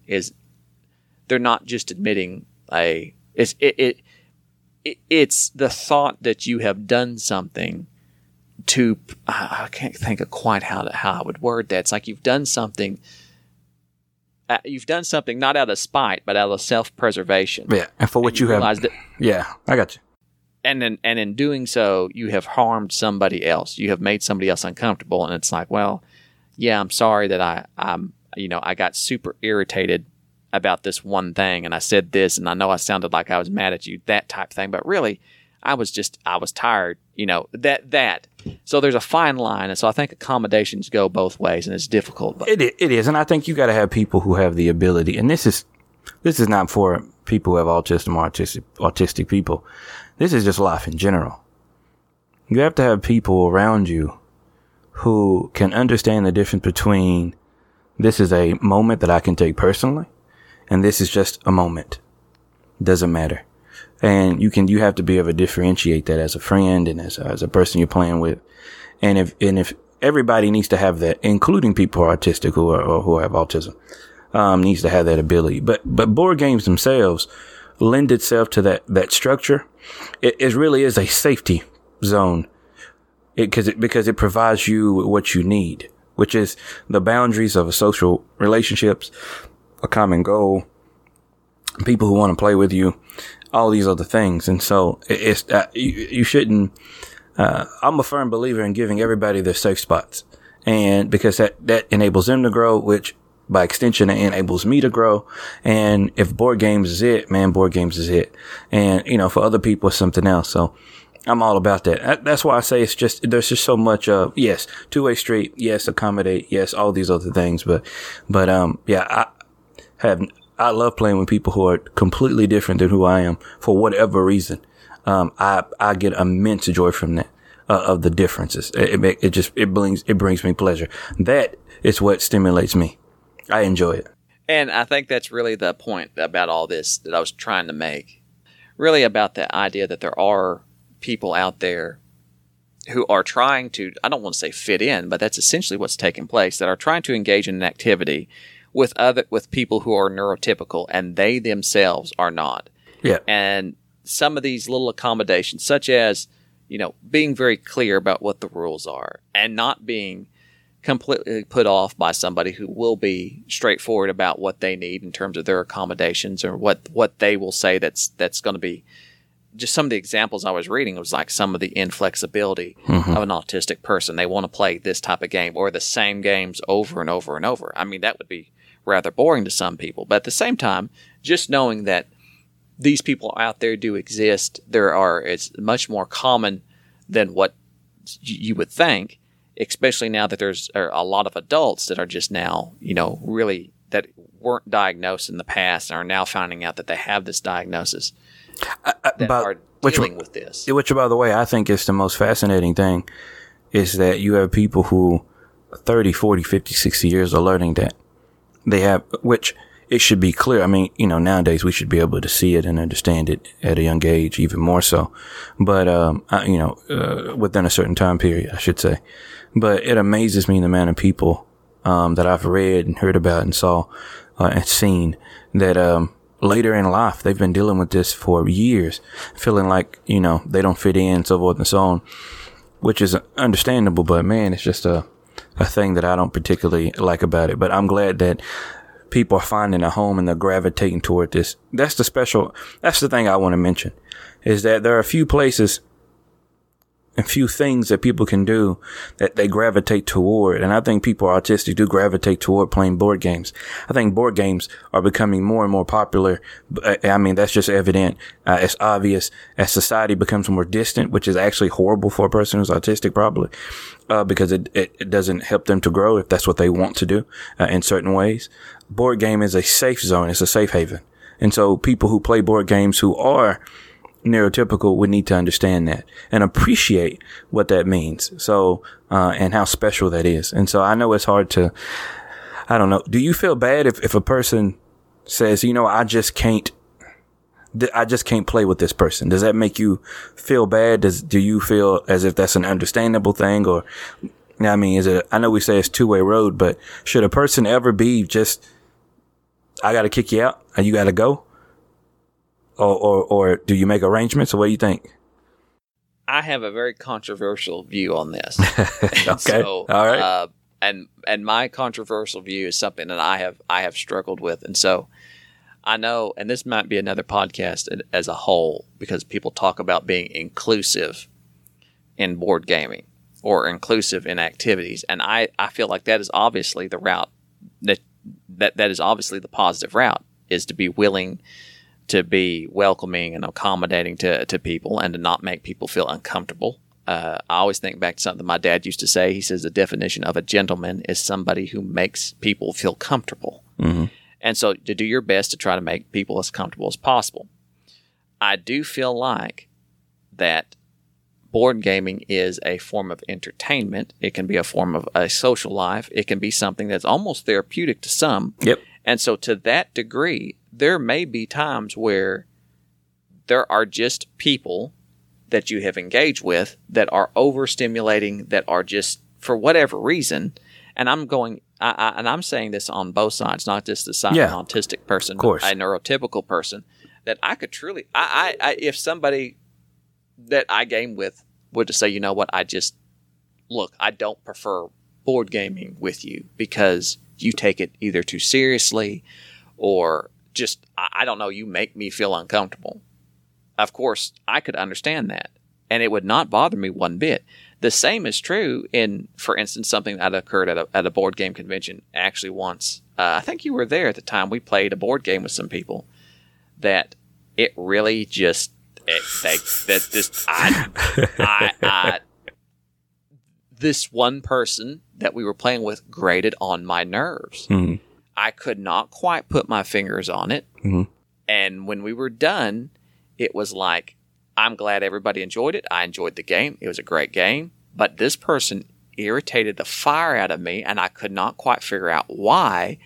they're not just admitting it's the thought that you have done something to I can't think of quite how I would word that. It's like you've done something not out of spite but out of self-preservation. Yeah, and for which you have. Yeah, I got you. And in doing so, you have harmed somebody else. You have made somebody else uncomfortable, and it's like, well, yeah, I'm sorry that I got super irritated about this one thing, and I said this, and I know I sounded like I was mad at you, that type of thing. But really, I was tired, you know, that. So there's a fine line, and so I think accommodations go both ways, and it's difficult. But it is, and I think you got to have people who have the ability, and this is not for people who have autism or autistic people. This is just life in general. You have to have people around you who can understand the difference between this is a moment that I can take personally and this is just a moment. Doesn't matter. And you have to be able to differentiate that as a friend and as a person you're playing with. And if everybody needs to have that, including people who are autistic or who have autism, needs to have that ability. But board games themselves lend itself to that structure. It really is a safety zone because it provides you with what you need, which is the boundaries of social relationships, a common goal, people who want to play with you, all these other things. And so you shouldn't. I'm a firm believer in giving everybody their safe spots, and because that enables them to grow, which by extension, it enables me to grow. And if board games is it, man, board games is it. And, you know, for other people, it's something else. So I'm all about that. That's why I say it's just, there's just so much of, yes, two-way street. Yes, accommodate. Yes, all these other things. But I love playing with people who are completely different than who I am for whatever reason. I get immense joy from that, of the differences. It brings me pleasure. That is what stimulates me. I enjoy it. And I think that's really the point about all this that I was trying to make. Really about the idea that there are people out there who are trying to, I don't want to say fit in, but that's essentially what's taking place, that are trying to engage in an activity with people who are neurotypical and they themselves are not. Yeah. And some of these little accommodations, such as, you know, being very clear about what the rules are and not being completely put off by somebody who will be straightforward about what they need in terms of their accommodations or what they will say that's going to be. Just some of the examples I was reading was like some of the inflexibility of an autistic person. They want to play this type of game or the same games over and over and over. I mean, that would be rather boring to some people. But at the same time, just knowing that these people out there do exist, it's much more common than what you would think. Especially now that there's a lot of adults that are just now, you know, really that weren't diagnosed in the past and are now finding out that they have this diagnosis that are dealing with this. Which, by the way, I think is the most fascinating thing is that you have people who 30, 40, 50, 60 years are learning that they have, which it should be clear. I mean, you know, nowadays we should be able to see it and understand it at a young age, even more so. But, within a certain time period, I should say. But it amazes me the amount of people, that I've read and heard about and saw, and seen that, later in life, they've been dealing with this for years, feeling like, you know, they don't fit in, so forth and so on, which is understandable. But man, it's just a thing that I don't particularly like about it. But I'm glad that people are finding a home and they're gravitating toward this. That's the thing I want to mention, is that there are a few places and few things that people can do that they gravitate toward. And I think people autistic do gravitate toward playing board games. I think board games are becoming more and more popular. I mean, that's just evident. It's obvious as society becomes more distant, which is actually horrible for a person who's autistic, probably, because it doesn't help them to grow if that's what they want to do in certain ways. Board game is a safe zone. It's a safe haven. And so people who play board games who are neurotypical would need to understand that and appreciate what that means. So, and how special that is. And so I know it's hard to, I don't know. Do you feel bad if a person says, you know, I just can't play with this person? Does that make you feel bad? Do you feel as if that's an understandable thing? Or, I mean, I know we say it's two-way road, but should a person ever be just, I got to kick you out and you got to go? Or do you make arrangements? Or what do you think? I have a very controversial view on this. Okay, so, all right. And my controversial view is something that I have struggled with, and so I know. And this might be another podcast as a whole, because people talk about being inclusive in board gaming or inclusive in activities, and I feel like that is obviously the route that is obviously the positive route, is to be willing to be welcoming and accommodating to people and to not make people feel uncomfortable. I always think back to something my dad used to say. He says the definition of a gentleman is somebody who makes people feel comfortable. Mm-hmm. And so to do your best to try to make people as comfortable as possible. I do feel like that board gaming is a form of entertainment. It can be a form of a social life. It can be something that's almost therapeutic to some. Yep. And so to that degree, there may be times where there are just people that you have engaged with that are overstimulating, that are just for whatever reason. And I'm saying this on both sides, not just the side of an autistic person, but a neurotypical person, that I could truly, if somebody that I game with were to say, you know what, I don't prefer board gaming with you because you take it either too seriously or just, I don't know, you make me feel uncomfortable. Of course, I could understand that, and it would not bother me one bit. The same is true in, for instance, something that occurred at a board game convention actually once. I think you were there at the time. We played a board game with some people that it really just, this one person that we were playing with grated on my nerves. Mm-hmm. I could not quite put my fingers on it. Mm-hmm. And when we were done, it was like, I'm glad everybody enjoyed it. I enjoyed the game. It was a great game. But this person irritated the fire out of me, and I could not quite figure out why.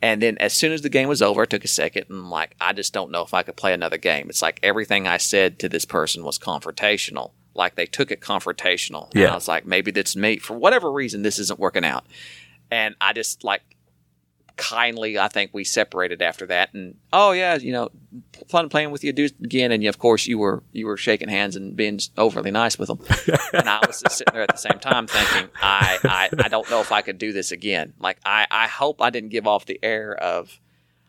And then as soon as the game was over, I took a second and like, I just don't know if I could play another game. It's like everything I said to this person was confrontational. Like they took it confrontational. Yeah. And I was like, maybe that's me. For whatever reason, this isn't working out. And I just like, kindly, I think we separated after that, and oh yeah, you know, fun playing with you dudes again, and you, of course you were shaking hands and being overly nice with them, and I was just sitting there at the same time thinking, I don't know if I could do this again. Like I hope I didn't give off the air of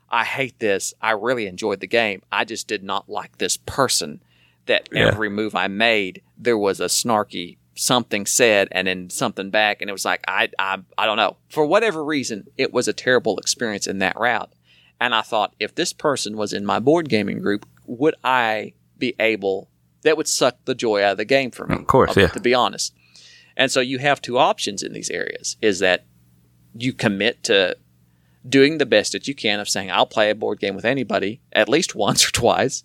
I hate this. I really enjoyed the game. I just did not like this person. That every move I made, there was a snarky something said and then something back, and it was like I don't know, for whatever reason it was a terrible experience in that route. And I thought, if this person was in my board gaming group, would I be able, that would suck the joy out of the game for me, of course, to be honest. And so you have two options in these areas, is that you commit to doing the best that you can of saying I'll play a board game with anybody at least once or twice.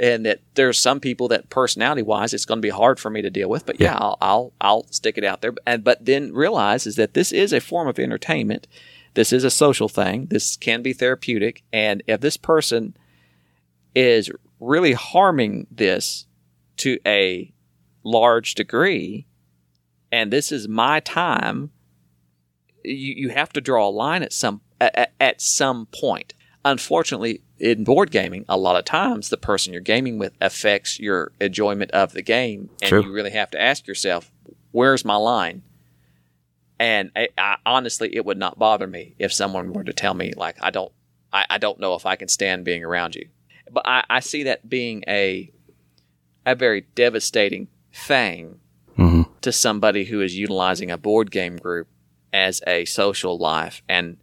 And that there's some people that personality-wise it's going to be hard for me to deal with, but yeah, I'll stick it out there. But then realize is that this is a form of entertainment This is a social thing. This can be therapeutic. And if this person is really harming this to a large degree, and this is my time, you have to draw a line at some point. Unfortunately, in board gaming, a lot of times the person you're gaming with affects your enjoyment of the game. And True. You really have to ask yourself, where's my line? And I honestly, it would not bother me if someone were to tell me, like, I don't know if I can stand being around you. But I see that being a very devastating thing mm-hmm. to somebody who is utilizing a board game group as a social life. And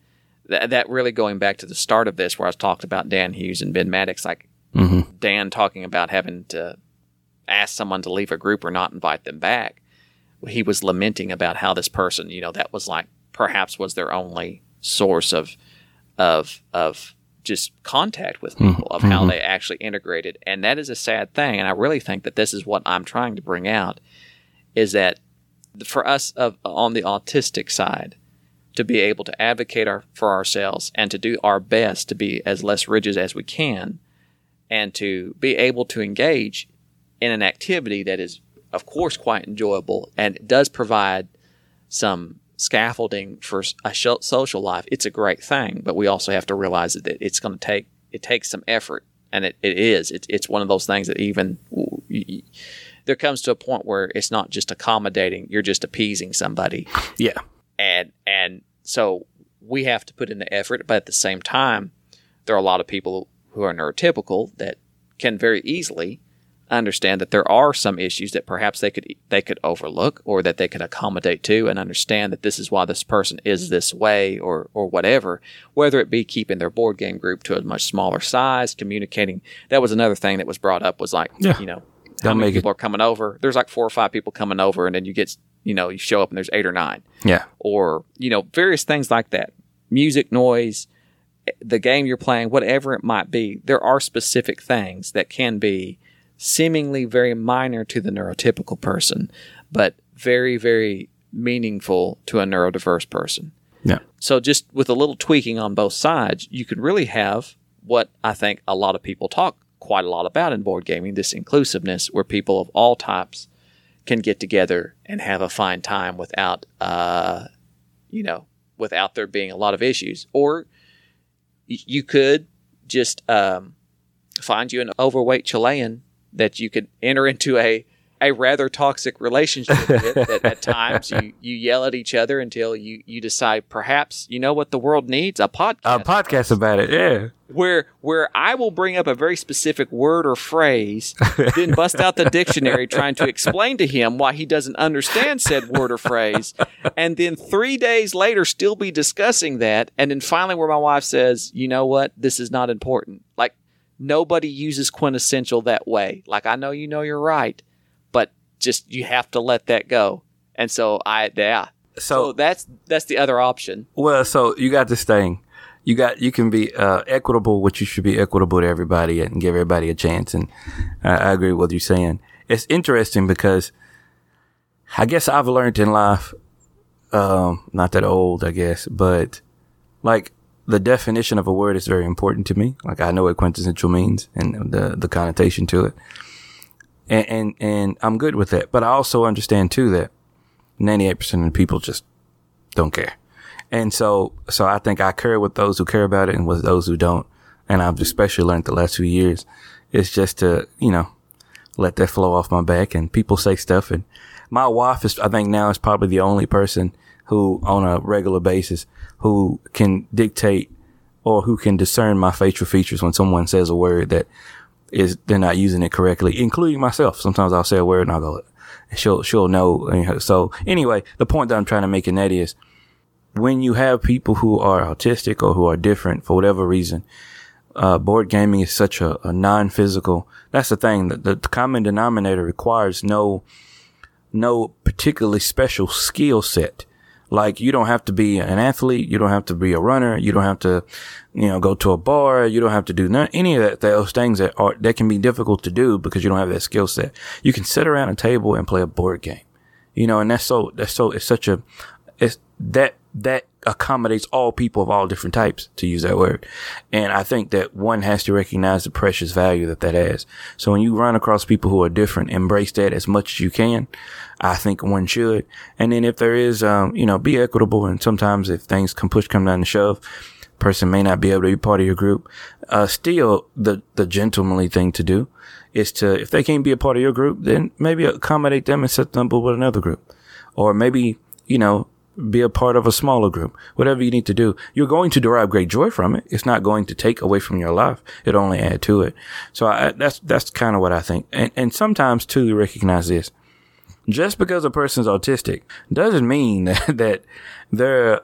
that really going back to the start of this, where I was talking about Dan Hughes and Ben Maddox, like mm-hmm. Dan talking about having to ask someone to leave a group or not invite them back. He was lamenting about how this person, you know, that was like perhaps was their only source of just contact with people, of mm-hmm. how they actually integrated. And that is a sad thing. And I really think that this is what I'm trying to bring out, is that for us on the autistic side, to be able to advocate for ourselves and to do our best to be as less rigid as we can, and to be able to engage in an activity that is, of course, quite enjoyable, and it does provide some scaffolding for a social life. It's a great thing, but we also have to realize that it's going to take some effort, and it's one of those things that even there comes to a point where it's not just accommodating; you're just appeasing somebody. Yeah, and so we have to put in the effort, but at the same time, there are a lot of people who are neurotypical that can very easily understand that there are some issues that perhaps they could overlook, or that they could accommodate to, and understand that this is why this person is this way, or whatever, whether it be keeping their board game group to a much smaller size, communicating. That was another thing that was brought up, was like, yeah, you know, how many people are coming over? There's like 4 or 5 people coming over, and then you get, you know, you show up and there's 8 or 9. Yeah. Or, you know, various things like that. Music, noise, the game you're playing, whatever it might be. There are specific things that can be seemingly very minor to the neurotypical person, but very, very meaningful to a neurodiverse person. Yeah. So just with a little tweaking on both sides, you could really have what I think a lot of people talk quite a lot about in board gaming, this inclusiveness, where people of all types can get together and have a fine time without, you know, without there being a lot of issues. Or you could just find you an overweight Chilean that you could enter into a rather toxic relationship with, that at times you yell at each other until you decide, perhaps, you know what the world needs? A podcast about it, yeah. Where I will bring up a very specific word or phrase, then bust out the dictionary trying to explain to him why he doesn't understand said word or phrase, and then 3 days later still be discussing that, and then finally where my wife says, you know what, this is not important. Like, nobody uses quintessential that way. Like, I know you know you're right, but just you have to let that go. And so So that's the other option. Well, so you got this thing. You can be equitable, which you should be equitable to everybody and give everybody a chance. And I agree with what you're saying. It's interesting because I guess I've learned in life, not that old, I guess, but like, the definition of a word is very important to me. Like, I know what quintessential means and the connotation to it. And I'm good with that. But I also understand too that 98% of people just don't care. And so I think I care with those who care about it and with those who don't. And I've especially learned the last few years is just to, you know, let that flow off my back, and people say stuff. And my wife is, I think now, is probably the only person who on a regular basis who can dictate or who can discern my facial features when someone says a word that is they're not using it correctly, including myself. Sometimes I'll say a word and I'll go, she'll know. So anyway, the point that I'm trying to make in that is, when you have people who are autistic or who are different for whatever reason, board gaming is such a non-physical. That's the thing. The common denominator requires no particularly special skill set. Like, you don't have to be an athlete. You don't have to be a runner. You don't have to, you know, go to a bar. You don't have to do any of that, those things that can be difficult to do because you don't have that skill set. You can sit around a table and play a board game, you know, and that's so, it's such a, it's that accommodates all people of all different types, to use that word. And I think that one has to recognize the precious value that that has. So when you run across people who are different, embrace that as much as you can. I think one should. And then if there is, be equitable. And sometimes if things can come down to shove, person may not be able to be part of your group. Still, the gentlemanly thing to do is to, if they can't be a part of your group, then maybe accommodate them and set them up with another group. Or maybe, be a part of a smaller group. Whatever you need to do, you're going to derive great joy from it. It's not going to take away from your life. It only add to it. So that's kind of what I think. And sometimes too, you recognize this. Just because a person's autistic doesn't mean that they're,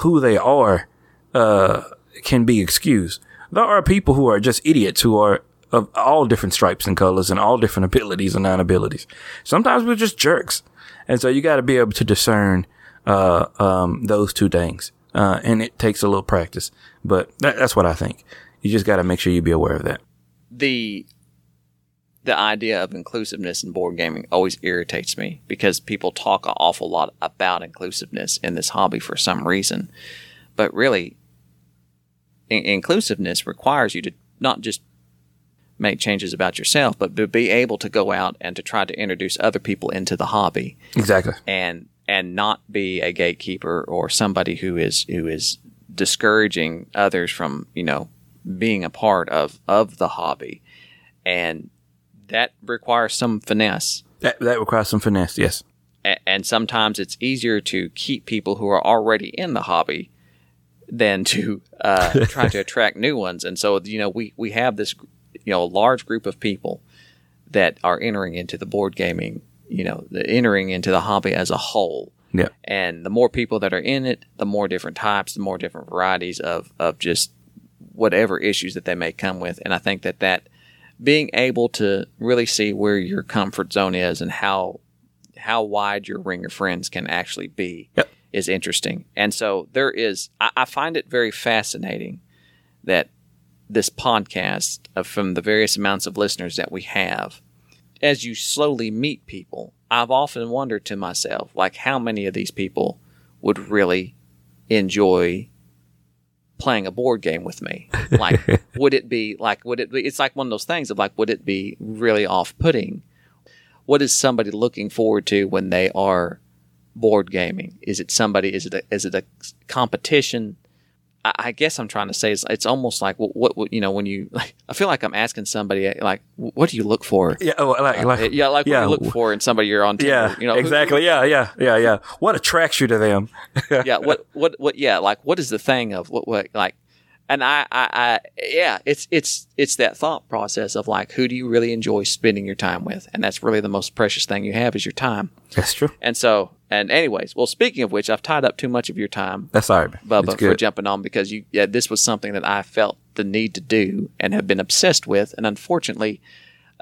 who they are, can be excused. There are people who are just idiots who are of all different stripes and colors and all different abilities and non-abilities. Sometimes we're just jerks. And so you got to be able to discern those two things. And it takes a little practice. But that's what I think. You just got to make sure you be aware of that. The idea of inclusiveness in board gaming always irritates me because people talk an awful lot about inclusiveness in this hobby for some reason. But really, inclusiveness requires you to not just make changes about yourself, but to be able to go out and to try to introduce other people into the hobby. Exactly. And not be a gatekeeper or somebody who is discouraging others from, being a part of the hobby. And that requires some finesse. That requires some finesse, yes. And sometimes it's easier to keep people who are already in the hobby than to try to attract new ones. And so, we have this a large group of people that are entering into the board gaming, entering into the hobby as a whole. Yeah. And the more people that are in it, the more different types, the more different varieties of just whatever issues that they may come with. And I think that being able to really see where your comfort zone is and how wide your ring of friends can actually be is interesting. And so I find it very fascinating that this podcast from the various amounts of listeners that we have, as you slowly meet people, I've often wondered to myself, like, how many of these people would really enjoy playing a board game with me? Like, would it be, it's like one of those things of like, would it be really off-putting? What is somebody looking forward to when they are board gaming? Is it a competition? I guess I'm trying to say it's almost like what when you like, I feel like I'm asking somebody like, what do you look for? Yeah, what do you look for in somebody you're on? Yeah, exactly. Yeah. What attracts you to them? Yeah. What? Yeah. Like, what is the thing of what like? And it's that thought process of like, who do you really enjoy spending your time with? And that's really the most precious thing you have is your time. That's true. And so, anyways, well, speaking of which, I've tied up too much of your time. That's all right, Bubba, for jumping on because this was something that I felt the need to do and have been obsessed with. And unfortunately,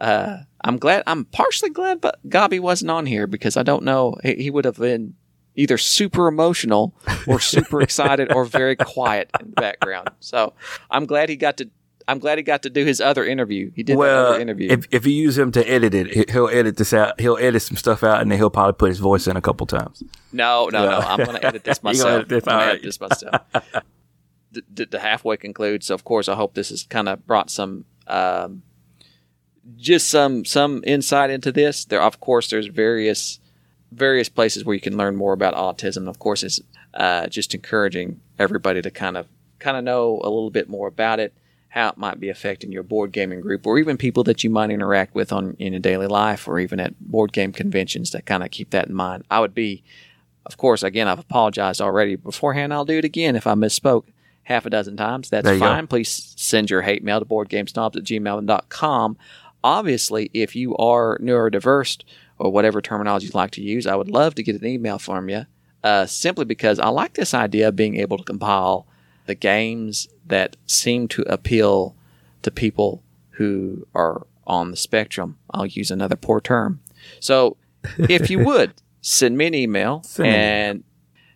I'm partially glad, but Gabi wasn't on here because I don't know, he would have been either super emotional or super excited or very quiet in the background. So I'm glad he got to do his other interview. He did another interview. If you use him to edit it, he'll edit this out. He'll edit some stuff out, and then he'll probably put his voice in a couple times. No. I'm going to edit this myself. To halfway conclude. So, of course, I hope this has kind of brought some just some insight into this. There, of course, there's various places where you can learn more about autism. Of course, it's just encouraging everybody to kind of know a little bit more about it, how it might be affecting your board gaming group or even people that you might interact with in your daily life or even at board game conventions, to kind of keep that in mind. I would be, of course, again, I've apologized already beforehand. I'll do it again if I misspoke half a dozen times. That's fine. Go. Please send your hate mail to boardgamesnobs@gmail.com. Obviously, if you are neurodiverse or whatever terminology you'd like to use, I would love to get an email from you simply because I like this idea of being able to compile the games that seem to appeal to people who are on the spectrum. I'll use another poor term. So if you would, send me an email and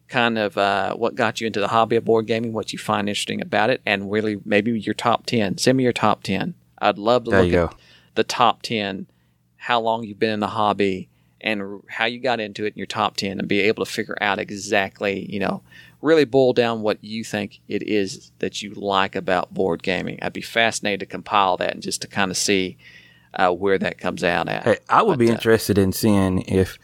kind of what got you into the hobby of board gaming, what you find interesting about it, and really maybe your top 10. Send me your top 10. I'd love to look at the top 10, how long you've been in the hobby, and how you got into it in your top 10 and be able to figure out exactly, you know, really boil down what you think it is that you like about board gaming. I'd be fascinated to compile that and just to kind of see where that comes out at. Hey, I would be interested in seeing if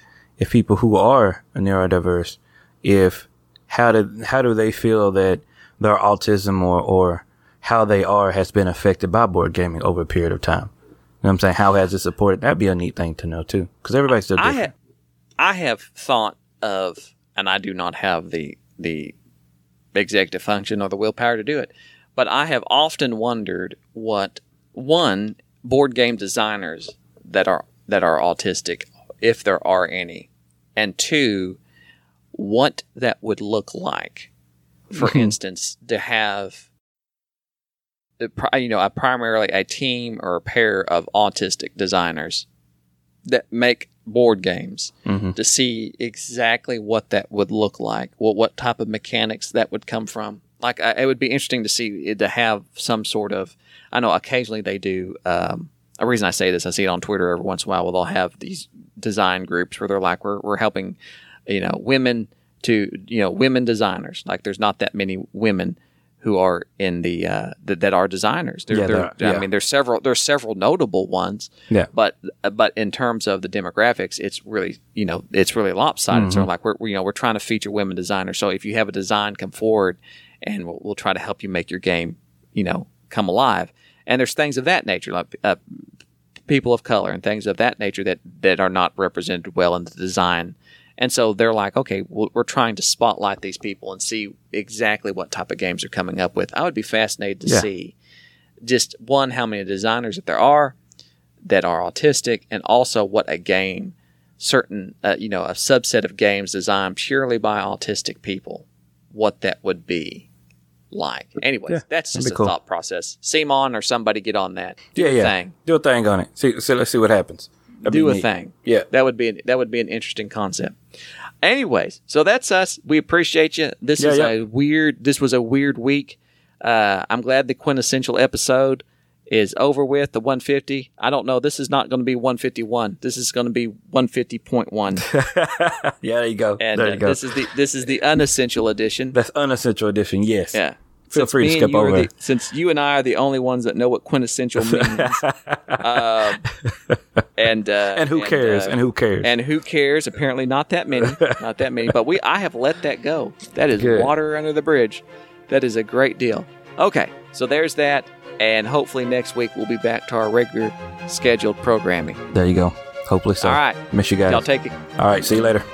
people who are neurodiverse, if how do they feel that their autism or how they are has been affected by board gaming over a period of time. You know what I'm saying? How has it supported? That'd be a neat thing to know too, because everybody's still different. I have thought of, and I do not have the executive function or the willpower to do it, but I have often wondered what board game designers that are autistic, if there are any, and two, what that would look like. For instance, to have primarily a team or a pair of autistic designers that make board games, to see exactly what that would look like, what type of mechanics that would come from. Like, it would be interesting to see, to have some sort of, I know occasionally they do, the reason I say this, I see it on Twitter every once in a while, where they'll have these design groups where they're like, we're helping, women to, women designers. Like, there's not that many women who are in the that are designers. I mean, there's several notable ones. Yeah. But in terms of the demographics, it's really lopsided. So like we're trying to feature women designers. So if you have a design, come forward, and we'll try to help you make your game, come alive. And there's things of that nature, like people of color and things of that nature that are not represented well in the design. And so they're like, okay, we're trying to spotlight these people and see exactly what type of games they're coming up with. I would be fascinated to see, just one, how many designers that there are that are autistic, and also what a game, a subset of games designed purely by autistic people, what that would be like. Anyways, that's just a cool thought process. Simon or somebody get on that. Do a thing on it. So let's see what happens. Do a thing. Yeah, that would be an interesting concept. Anyways, so that's us. We appreciate you. This was a weird week. I'm glad the quintessential episode is over with. The 150. I don't know. This is not going to be 151. This is going to be 150.1. Yeah, there you go. And there you go. This is the unessential edition. That's unessential edition. Yes. Yeah. Feel free to skip over. Since you and I are the only ones that know what quintessential means, and who cares? Apparently, not that many. But I have let that go. That is good. Water under the bridge. That is a great deal. Okay, so there's that, and hopefully next week we'll be back to our regular scheduled programming. There you go. Hopefully so. All right, miss you guys. Y'all take it. All right, see you later.